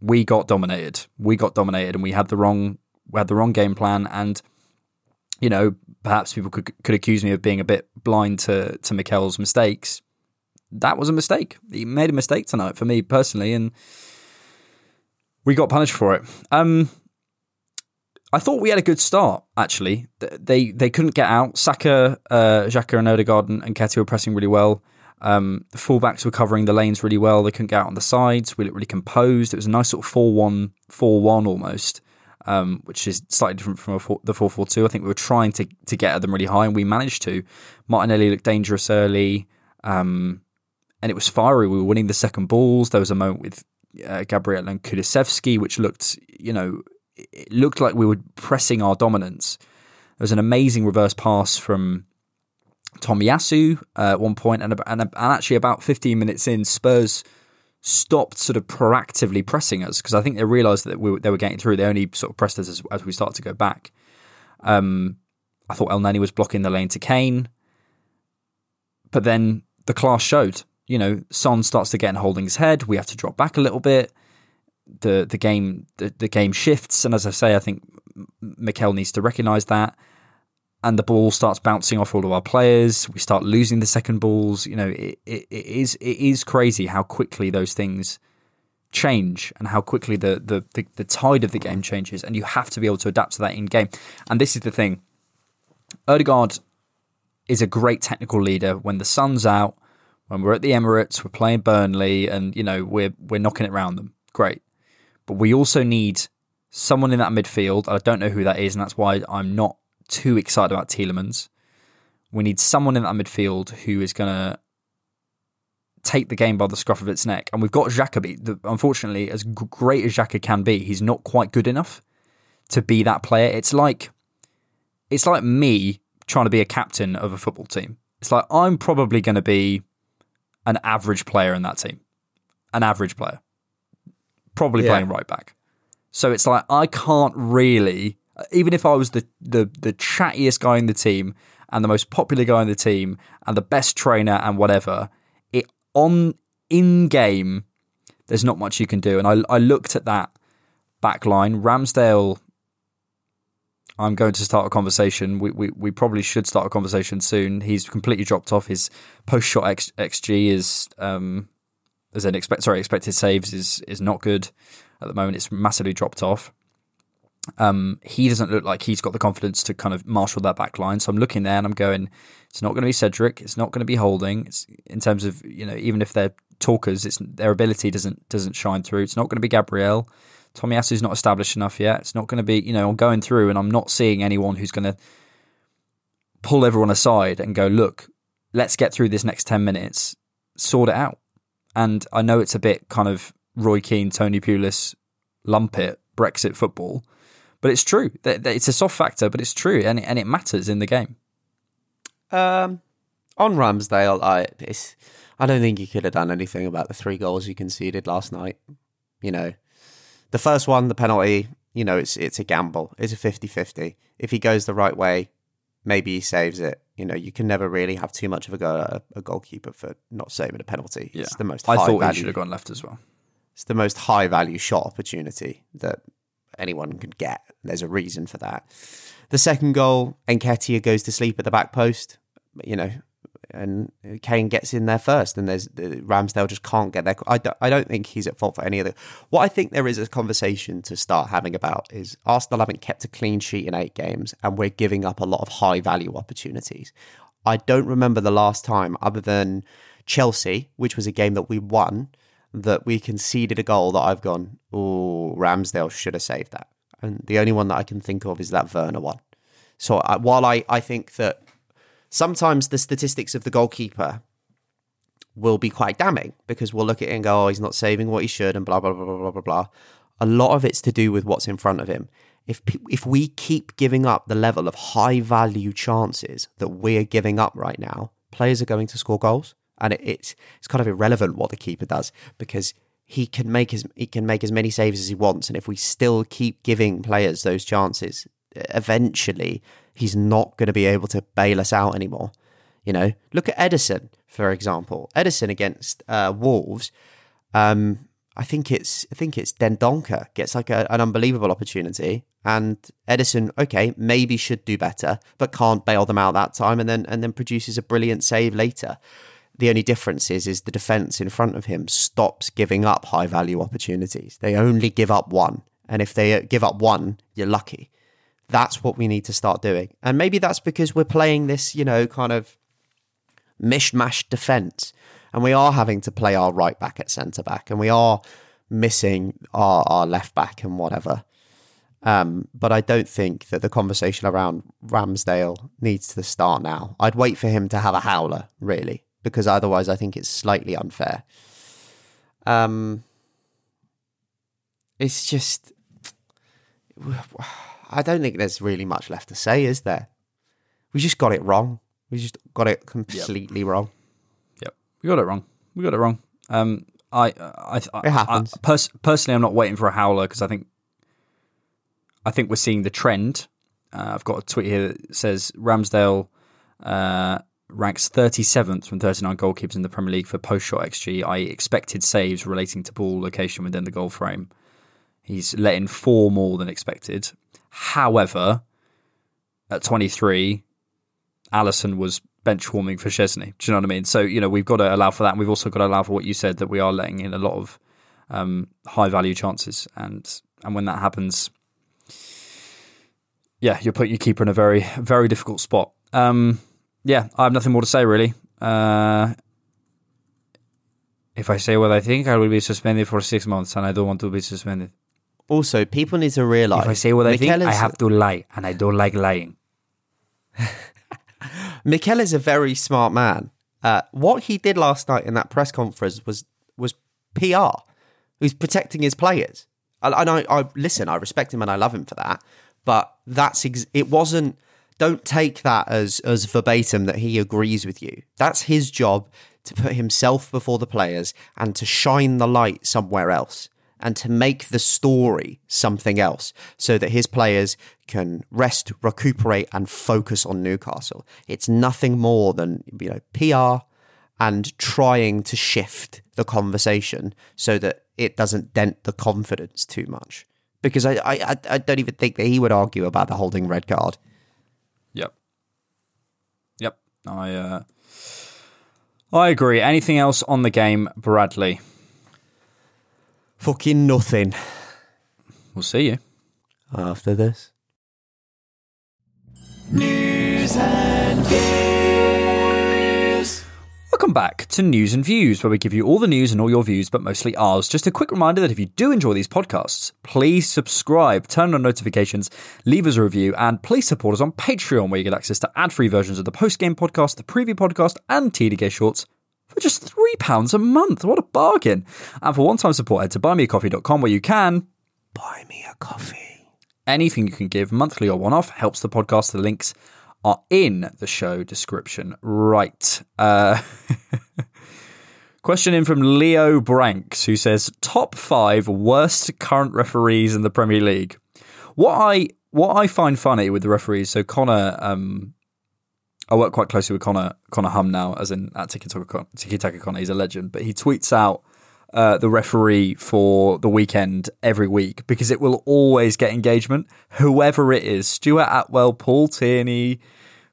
We got dominated. And we had the wrong game plan. And you know, perhaps people could accuse me of being a bit blind to Mikel's mistakes. That was a mistake. He made a mistake tonight for me personally, and we got punished for it. I thought we had a good start, actually. They couldn't get out. Saka, Xhaka and Odegaard and Nketiah were pressing really well. The fullbacks were covering the lanes really well. They couldn't get out on the sides. We looked really composed. It was a nice sort of 4-1 almost, which is slightly different from the 4-4-2. I think we were trying to get at them really high, and we managed to. Martinelli looked dangerous early, and it was fiery. We were winning the second balls. There was a moment with Gabriel and Kulusevski, which looked, you know, it looked like we were pressing our dominance. There was an amazing reverse pass from Tomiyasu at one point, and actually about 15 minutes in, Spurs stopped sort of proactively pressing us, because I think they realised that they were getting through. They only sort of pressed us as we started to go back. I thought Elneny was blocking the lane to Kane, but then the class showed. You know, Son starts to get in Holding's head. We have to drop back a little bit. The game shifts, and as I say, I think Mikel needs to recognise that, and the ball starts bouncing off all of our players. We start losing the second balls. You know, it is crazy how quickly those things change, and how quickly the tide of the game changes, and you have to be able to adapt to that in game. And this is the thing: Odegaard is a great technical leader when the sun's out, when we're at the Emirates, we're playing Burnley, and you know we're knocking it round them. Great. But we also need someone in that midfield. I don't know who that is, and that's why I'm not too excited about Tielemans. We need someone in that midfield who is going to take the game by the scruff of its neck. And we've got Xhaka. Unfortunately, as great as Xhaka can be, he's not quite good enough to be that player. It's like me trying to be a captain of a football team. It's like I'm probably going to be an average player in that team. An average player. Probably playing right back. So it's like, I can't really, even if I was the chattiest guy in the team and the most popular guy in the team and the best trainer and whatever, in game, there's not much you can do. And I looked at that back line. Ramsdale, I'm going to start a conversation. We probably should start a conversation soon. He's completely dropped off. His post-shot XG is... expected saves is not good at the moment. It's massively dropped off. He doesn't look like he's got the confidence to kind of marshal that back line. So I'm looking there and I'm going, it's not going to be Cedric. It's not going to be Holding. It's, in terms of, you know, even if they're talkers, it's their ability doesn't shine through. It's not going to be Gabriel. Tomiyasu's not established enough yet. It's not going to be, you know, I'm going through and I'm not seeing anyone who's going to pull everyone aside and go, look, let's get through this next 10 minutes, sort it out. And I know it's a bit kind of Roy Keane, Tony Pulis, lump it, Brexit football, but it's true. It's a soft factor, but it's true, and it matters in the game. On Ramsdale, I don't think you could have done anything about the 3 goals you conceded last night. You know, the first one, the penalty, you know, it's a gamble. It's a 50-50. If he goes the right way, maybe he saves it. You know, you can never really have too much of a goalkeeper for not saving a penalty. Yeah. It's the most high value. I thought he should have gone left as well. It's the most high value shot opportunity that anyone could get. There's a reason for that. The second goal, Nketiah goes to sleep at the back post, you know, and Kane gets in there first, and there's Ramsdale just can't get there. I don't think he's at fault for any of it. What I think there is a conversation to start having about is Arsenal haven't kept a clean sheet in 8 games, and we're giving up a lot of high value opportunities. I don't remember the last time, other than Chelsea, which was a game that we won, that we conceded a goal that I've gone, oh, Ramsdale should have saved that. And the only one that I can think of is that Werner one. So while I think that sometimes the statistics of the goalkeeper will be quite damning, because we'll look at it and go, oh, he's not saving what he should and blah, blah, blah, blah, blah, blah. A lot of it's to do with what's in front of him. If we keep giving up the level of high-value chances that we're giving up right now, players are going to score goals. And it's kind of irrelevant what the keeper does, because he can make as many saves as he wants. And if we still keep giving players those chances, eventually he's not going to be able to bail us out anymore. You know, look at Edison, for example. Edison against Wolves. I think it's Dendoncker gets like an unbelievable opportunity, and Edison, okay, maybe should do better, but can't bail them out that time, and then produces a brilliant save later. The only difference is the defence in front of him stops giving up high-value opportunities. They only give up one. And if they give up one, you're lucky. That's what we need to start doing. And maybe that's because we're playing this, you know, kind of mishmash defence. And we are having to play our right back at centre-back. And we are missing our left back and whatever. But I don't think that the conversation around Ramsdale needs to start now. I'd wait for him to have a howler, really, because otherwise I think it's slightly unfair. It's just, I don't think there's really much left to say, is there? We just got it wrong. We just got it completely wrong. Yep, we got it wrong. It happens. Personally, I'm not waiting for a howler, because I think we're seeing the trend. I've got a tweet here that says Ramsdale... ranks 37th from 39 goalkeepers in the Premier League for post-shot XG, i.e. expected saves relating to ball location within the goal frame. He's let in 4 more than expected. However, at 23, Alisson was bench-warming for Szczesny. Do you know what I mean? So, you know, we've got to allow for that. And we've also got to allow for what you said, that we are letting in a lot of high-value chances. And when that happens, yeah, you'll put your keeper in a very, very difficult spot. Yeah, I have nothing more to say, really. If I say what I think, I will be suspended for 6 months, and I don't want to be suspended. Also, people need to realise... If I say what I think, I have to lie, and I don't like lying. Mikel is a very smart man. What he did last night in that press conference was PR. He was protecting his players. And I respect him and I love him for that, but it wasn't... Don't take that as verbatim that he agrees with you. That's his job, to put himself before the players and to shine the light somewhere else and to make the story something else, so that his players can rest, recuperate and focus on Newcastle. It's nothing more than, you know, PR and trying to shift the conversation so that it doesn't dent the confidence too much. Because I don't even think that he would argue about the holding red card. Yep, I agree. Anything else on the game, Bradley? Fucking nothing. We'll see you after this. News and Views. Welcome back to News and Views, where we give you all the news and all your views, but mostly ours. Just a quick reminder that if you do enjoy these podcasts, please subscribe, turn on notifications, leave us a review, and please support us on Patreon, where you get access to ad-free versions of the post-game podcast, the preview podcast, and TDK shorts for just £3 a month. What a bargain. And for one-time support, head to buymeacoffee.com, where you can buy me a coffee. Anything you can give, monthly or one-off, helps the podcast. The links are in the show description. Right. Question in from Leo Branks, who says, top 5 worst current referees in the Premier League. What I find funny with the referees, so Connor, I work quite closely with Connor Humph now, as in at Tiki Taka Connor, he's a legend, but he tweets out the referee for the weekend every week, because it will always get engagement, whoever it is. Stuart Atwell, Paul Tierney,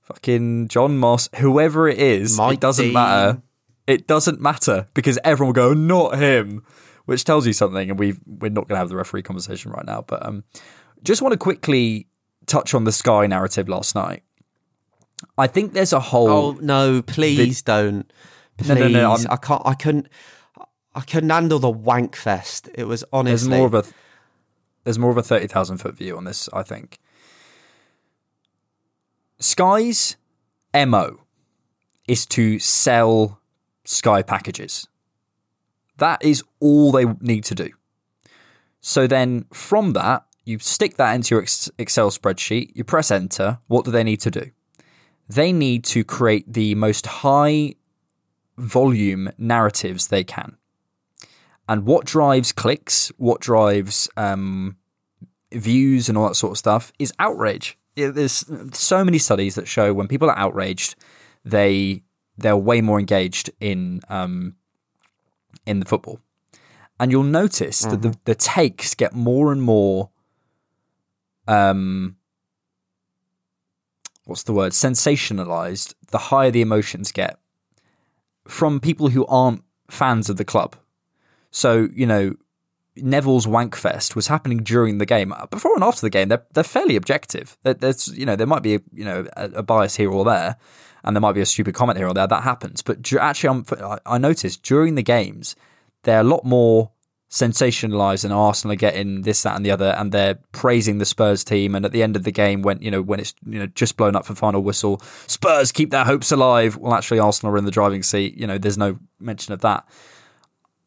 fucking John Moss, whoever it is, it doesn't matter. It doesn't matter, because everyone will go, not him, which tells you something. And we're not going to have the referee conversation right now, but just want to quickly touch on the Sky narrative last night. I think there's a whole... Oh, no, please don't. Please. No, I couldn't handle the wank fest. It was honestly... There's more of a 30,000 foot view on this, I think. Sky's MO is to sell Sky packages. That is all they need to do. So then from that, you stick that into your Excel spreadsheet, you press enter. What do they need to do? They need to create the most high volume narratives they can. And what drives clicks, what drives views and all that sort of stuff is outrage. There's so many studies that show when people are outraged, they're way more engaged in the football. And you'll notice that the takes get more and more, sensationalized, the higher the emotions get from people who aren't fans of the club. So, you know, Neville's wankfest was happening during the game. Before and after the game, they're fairly objective. There's, you know, there might be a bias here or there, and there might be a stupid comment here or there. That happens. But actually, I noticed during the games, they're a lot more sensationalised, and Arsenal are getting this, that, and the other, and they're praising the Spurs team. And at the end of the game, when it's just blown up for final whistle, Spurs keep their hopes alive. Well, actually, Arsenal are in the driving seat. You know, there's no mention of that.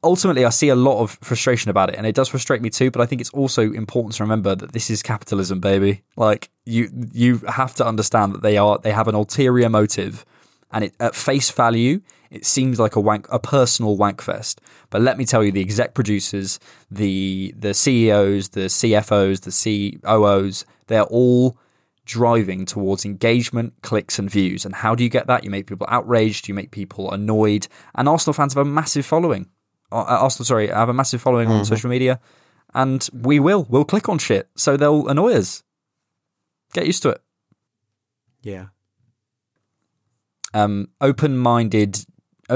Ultimately, I see a lot of frustration about it, and it does frustrate me too. But I think it's also important to remember that this is capitalism, baby. Like you have to understand that they have an ulterior motive, and it at face value, it seems like a personal wank fest. But let me tell you, the exec producers, the CEOs, the CFOs, the COOs, they're all driving towards engagement, clicks and views. And how do you get that? You make people outraged, you make people annoyed, and Arsenal fans have a massive following. I have a massive following on social media, and we'll click on shit, so they'll annoy us. Get used to it. Yeah. Open-mindedgy,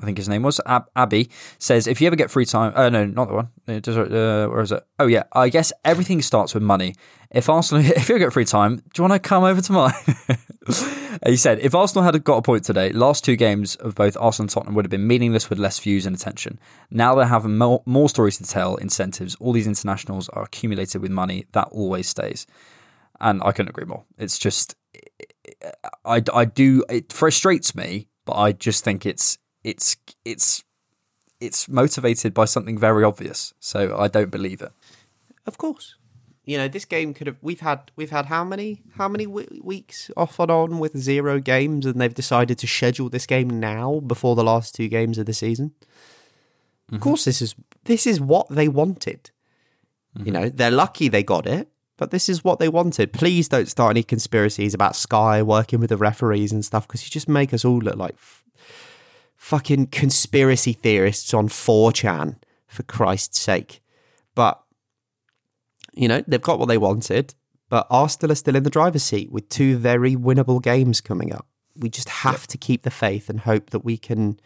I think his name was, Abby, says, if you ever get free time... Oh, no, not that one. Where is it? Oh, yeah, I guess everything starts with money. If you ever get free time, do you want to come over to mine? He said, if Arsenal had got a point today, last two games of both Arsenal and Tottenham would have been meaningless with less views and attention. Now they have more stories to tell, incentives. All these internationals are accumulated with money. That always stays. And I couldn't agree more. It's just... It frustrates me, but I just think it's motivated by something very obvious. So I don't believe it. Of course, you know this game could have. We've had how many weeks off and on with zero games, and they've decided to schedule this game now before the last two games of the season. Mm-hmm. Of course, this is what they wanted. Mm-hmm. You know, they're lucky they got it. But this is what they wanted. Please don't start any conspiracies about Sky working with the referees and stuff, because you just make us all look like fucking conspiracy theorists on 4chan, for Christ's sake. But, you know, they've got what they wanted, but Arsenal are still in the driver's seat with two very winnable games coming up. We just have to keep the faith and hope that we can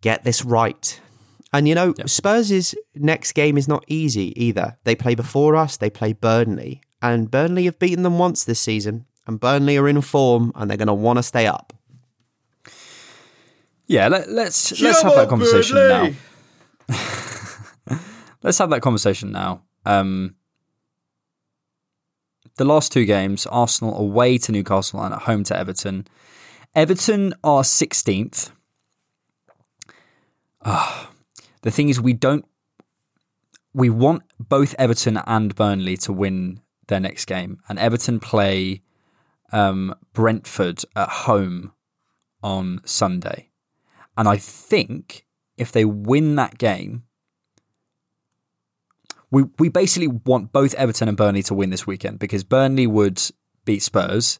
get this right. And, you know, Spurs' next game is not easy either. They play before us, they play Burnley. And Burnley have beaten them once this season. And Burnley are in form, and they're going to want to stay up. Yeah, let's have that conversation now. Let's have that conversation now. The last two games, Arsenal away to Newcastle and at home to Everton. Everton are 16th. The thing is, we want both Everton and Burnley to win their next game. And Everton play Brentford at home on Sunday. And I think if they win that game, we basically want both Everton and Burnley to win this weekend, because Burnley would beat Spurs.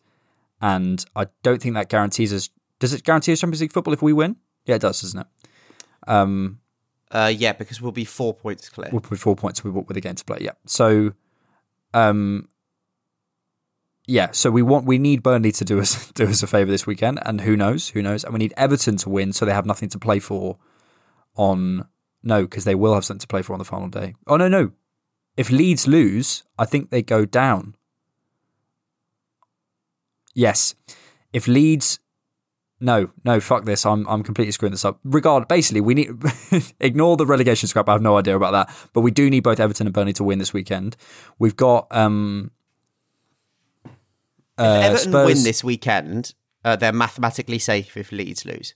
And I don't think that guarantees us... Does it guarantee us Champions League football if we win? Yeah, it does, doesn't it? Yeah, because we'll be 4 points clear. We'll be 4 points. We walk with a game to play. Yeah. So, So we need Burnley to do us a favour this weekend, and who knows, and we need Everton to win, so they have nothing to play for. Because they will have something to play for on the final day. Oh no, if Leeds lose, I think they go down. Yes. If Leeds... No, fuck this. I'm completely screwing this up. Basically, we need... ignore the relegation scrap. I have no idea about that. But we do need both Everton and Burnley to win this weekend. We've got... if Everton Spurs win this weekend, they're mathematically safe if Leeds lose.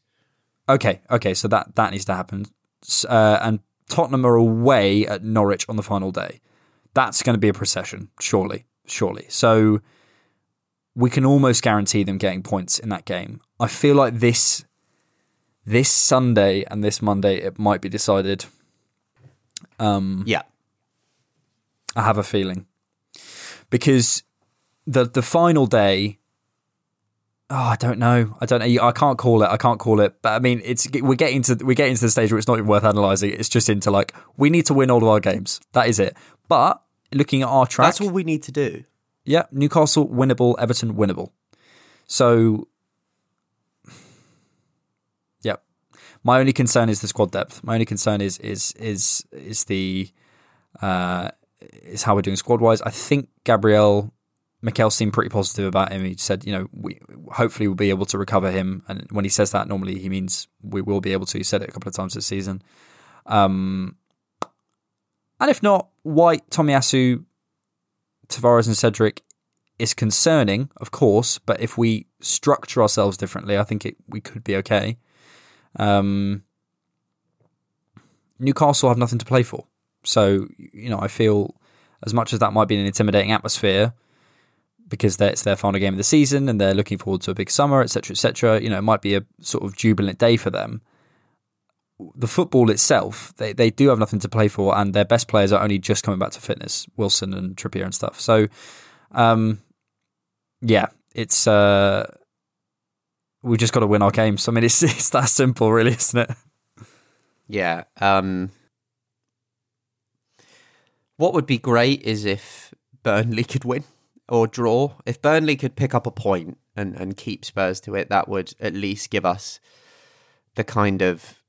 Okay, so that needs to happen. And Tottenham are away at Norwich on the final day. That's going to be a procession, surely. So we can almost guarantee them getting points in that game. I feel like this Sunday and this Monday, it might be decided. Yeah. I have a feeling. Because the final day... Oh, I don't know. I can't call it. But I mean, we're getting to the stage where it's not even worth analysing. It's just into like, we need to win all of our games. That is it. But looking at our track, that's what we need to do. Yeah, Newcastle winnable, Everton winnable. So, yeah. My only concern is the squad depth. My only concern is how we're doing squad wise. I think Gabriel. Mikel seemed pretty positive about him. He said, hopefully we'll be able to recover him. And when he says that, normally he means we will be able to. He said it a couple of times this season. And if not, White, Tomiyasu, Tavares and Cedric is concerning, of course. But if we structure ourselves differently, I think we could be okay. Newcastle have nothing to play for. So, I feel as much as that might be an intimidating atmosphere... because it's their final game of the season and they're looking forward to a big summer, etc. It might be a sort of jubilant day for them. The football itself, they do have nothing to play for, and their best players are only just coming back to fitness, Wilson and Trippier and stuff. So, it's we've just got to win our games. I mean, it's that simple, really, isn't it? Yeah. What would be great is if Burnley could win. Or draw. If Burnley could pick up a point and keep Spurs to it, that would at least give us the kind of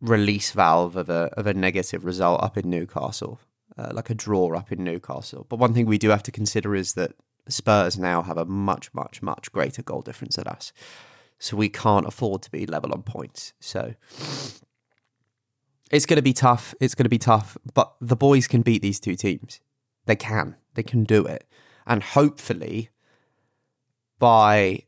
release valve of a negative result up in Newcastle, like a draw up in Newcastle. But one thing we do have to consider is that Spurs now have a much, much, much greater goal difference than us. So we can't afford to be level on points. So it's going to be tough. But the boys can beat these two teams. They can do it. And hopefully, by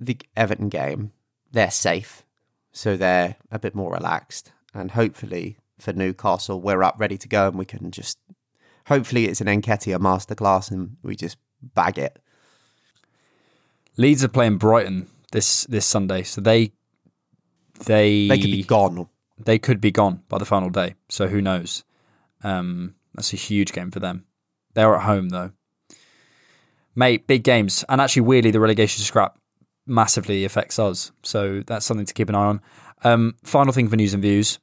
the Everton game, they're safe. So they're a bit more relaxed. And hopefully, for Newcastle, we're up ready to go and we can just... Hopefully, it's an Nketiah masterclass and we just bag it. Leeds are playing Brighton this Sunday. So They could be gone. They could be gone by the final day. So who knows? That's a huge game for them. They're at home, though. Mate, big games. And actually, weirdly, the relegation scrap massively affects us. So that's something to keep an eye on. Final thing for news and views.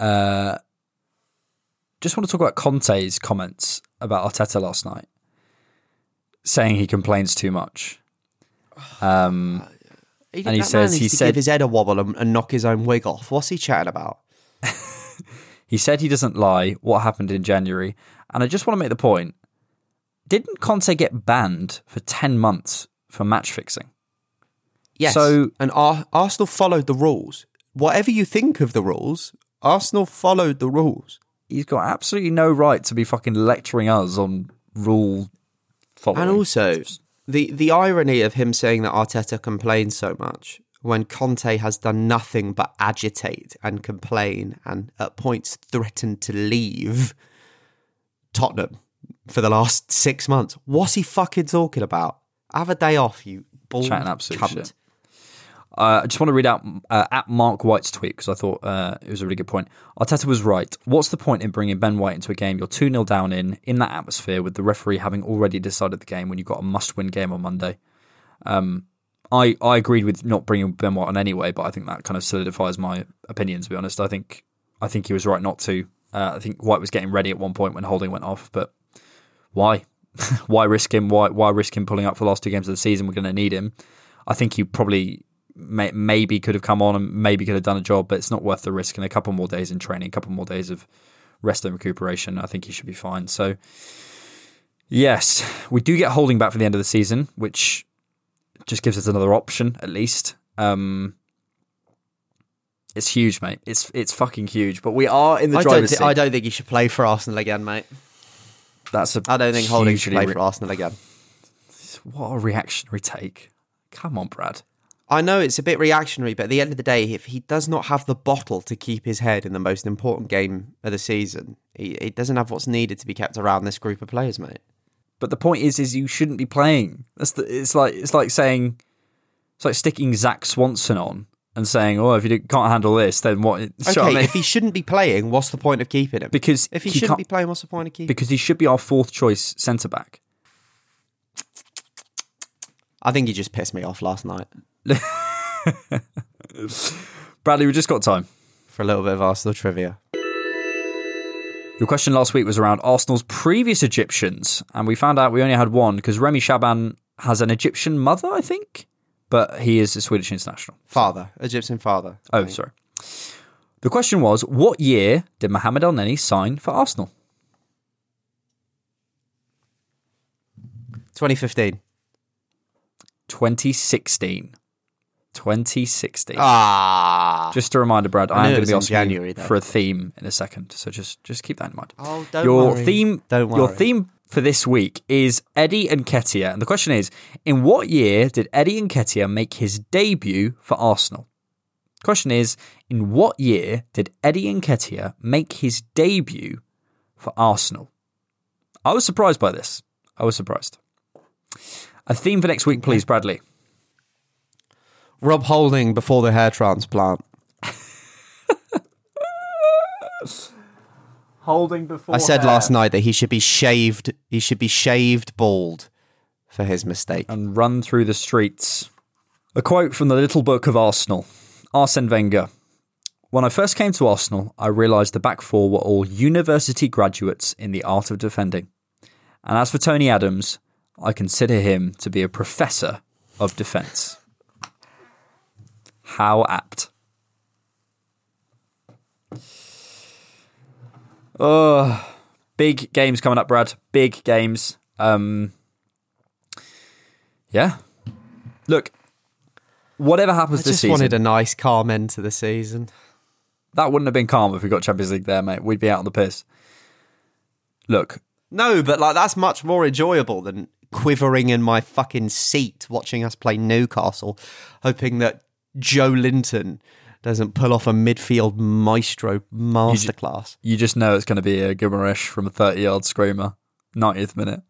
Just want to talk about Conte's comments about Arteta last night, saying he complains too much. And he says he said give his head a wobble and knock his own wig off. What's he chatting about? He said he doesn't lie. What happened in January? And I just want to make the point, didn't Conte get banned for 10 months for match fixing? Yes, so, and Arsenal followed the rules. Whatever you think of the rules, Arsenal followed the rules. He's got absolutely no right to be fucking lecturing us on rule following. And also, the irony of him saying that Arteta complains so much when Conte has done nothing but agitate and complain and at points threatened to leave Tottenham for the last 6 months. What's he fucking talking about? Have a day off, you bald cunt. I just want to read out at Mark White's tweet because I thought it was a really good point. Arteta was right. What's the point in bringing Ben White into a game you're 2-0 down in that atmosphere with the referee having already decided the game when you've got a must-win game on Monday? I agreed with not bringing Ben White on anyway, but I think that kind of solidifies my opinion, to be honest. I think he was right not to. I think White was getting ready at one point when Holding went off, but why? Why risk him? Why risk him pulling up for the last two games of the season? We're going to need him. I think he probably maybe could have come on and maybe could have done a job, but it's not worth the risk. And a couple more days in training, a couple more days of rest and recuperation, I think he should be fine. So Yes, we do get Holding back for the end of the season, which just gives us another option, at least. It's huge, mate. It's fucking huge. But we are in the driver's seat. I don't think he should play for Arsenal again, mate. I don't think Holding should play for Arsenal again. What a reactionary take. Come on, Brad. I know it's a bit reactionary, but at the end of the day, if he does not have the bottle to keep his head in the most important game of the season, he doesn't have what's needed to be kept around this group of players, mate. But the point is you shouldn't be playing. It's like sticking Zach Swanson on and saying, "Oh, if you can't handle this, then what?" If he shouldn't be playing, what's the point of keeping him? Because if he shouldn't be playing, what's the point of keeping him? Because he should be our fourth choice centre back. I think he just pissed me off last night. Bradley, we just got time for a little bit of Arsenal trivia. Your question last week was around Arsenal's previous Egyptians, and we found out we only had one because Remy Shaban has an Egyptian mother, I think, but he is a Swedish international. Egyptian father. Oh, sorry. The question was, what year did Mohamed Elneny sign for Arsenal? 2015. 2016. Ah. Just a reminder, Brad, I am going to be asking you for a theme in a second, so just keep that in mind. Oh, don't worry. Your theme for this week is Eddie Nketiah, and the question is, in what year did Eddie Nketiah make his debut for Arsenal? Question is, in what year did Eddie Nketiah make his debut for Arsenal? I was surprised by this. A theme for next week, please, Bradley. Rob Holding before the hair transplant. Holding before. I said last night that he should be shaved. He should be shaved bald for his mistake and run through the streets. A quote from the Little Book of Arsenal, Arsene Wenger. When I first came to Arsenal, I realised the back four were all university graduates in the art of defending. And as for Tony Adams, I consider him to be a professor of defence. How apt. Oh, big games coming up, Brad. Big games. Yeah. Look, whatever happens this season... I just wanted a nice, calm end to the season. That wouldn't have been calm if we got Champions League there, mate. We'd be out on the piss. Look. No, but that's much more enjoyable than... quivering in my fucking seat watching us play Newcastle, hoping that Joe Linton doesn't pull off a midfield maestro masterclass. You just know it's going to be a Guimaraes from a 30-yard screamer, 90th minute.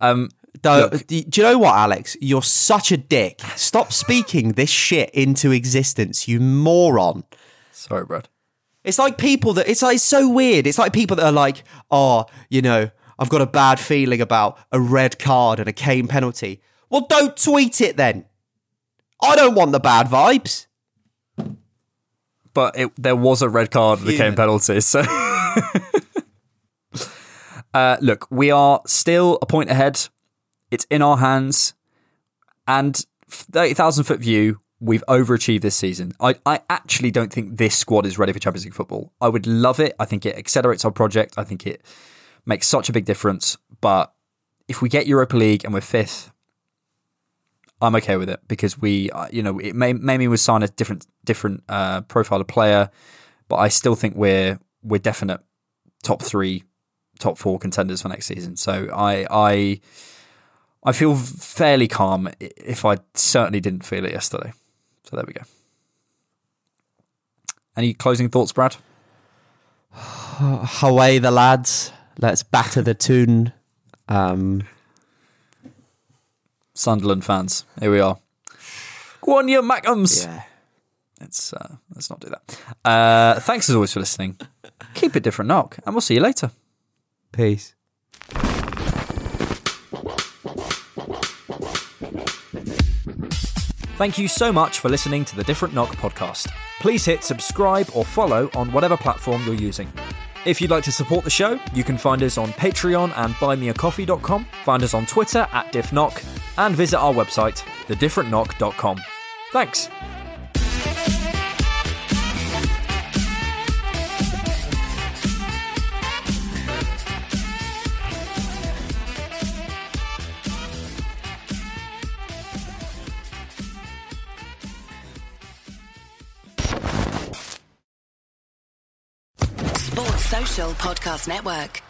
Do you know what, Alex? You're such a dick. Stop speaking this shit into existence, you moron. Sorry, Brad. It's so weird. It's like people that are like, I've got a bad feeling about a red card and a Kane penalty. Well, don't tweet it then. I don't want the bad vibes. But there was a red card and a Kane penalty, so... look, we are still a point ahead. It's in our hands. And 30,000-foot view, we've overachieved this season. I actually don't think this squad is ready for Champions League football. I would love it. I think it accelerates our project. I think it... makes such a big difference, but if we get Europa League and we're fifth, I'm okay with it because it may mean we sign a different profile of player, but I still think we're definite top three, top four contenders for next season. So I feel fairly calm. If I certainly didn't feel it yesterday, so there we go. Any closing thoughts, Brad? Away the lads. Let's batter the tune. Sunderland fans, here we are. Gwanya Macums. Yeah. Let's not do that. Thanks as always for listening. Keep it different, knock, and we'll see you later. Peace. Thank you so much for listening to the Different Knock podcast. Please hit subscribe or follow on whatever platform you're using. If you'd like to support the show, you can find us on Patreon and buymeacoffee.com, find us on Twitter @DiffKnock, and visit our website, thedifferentknock.com. Thanks! Social Podcast Network.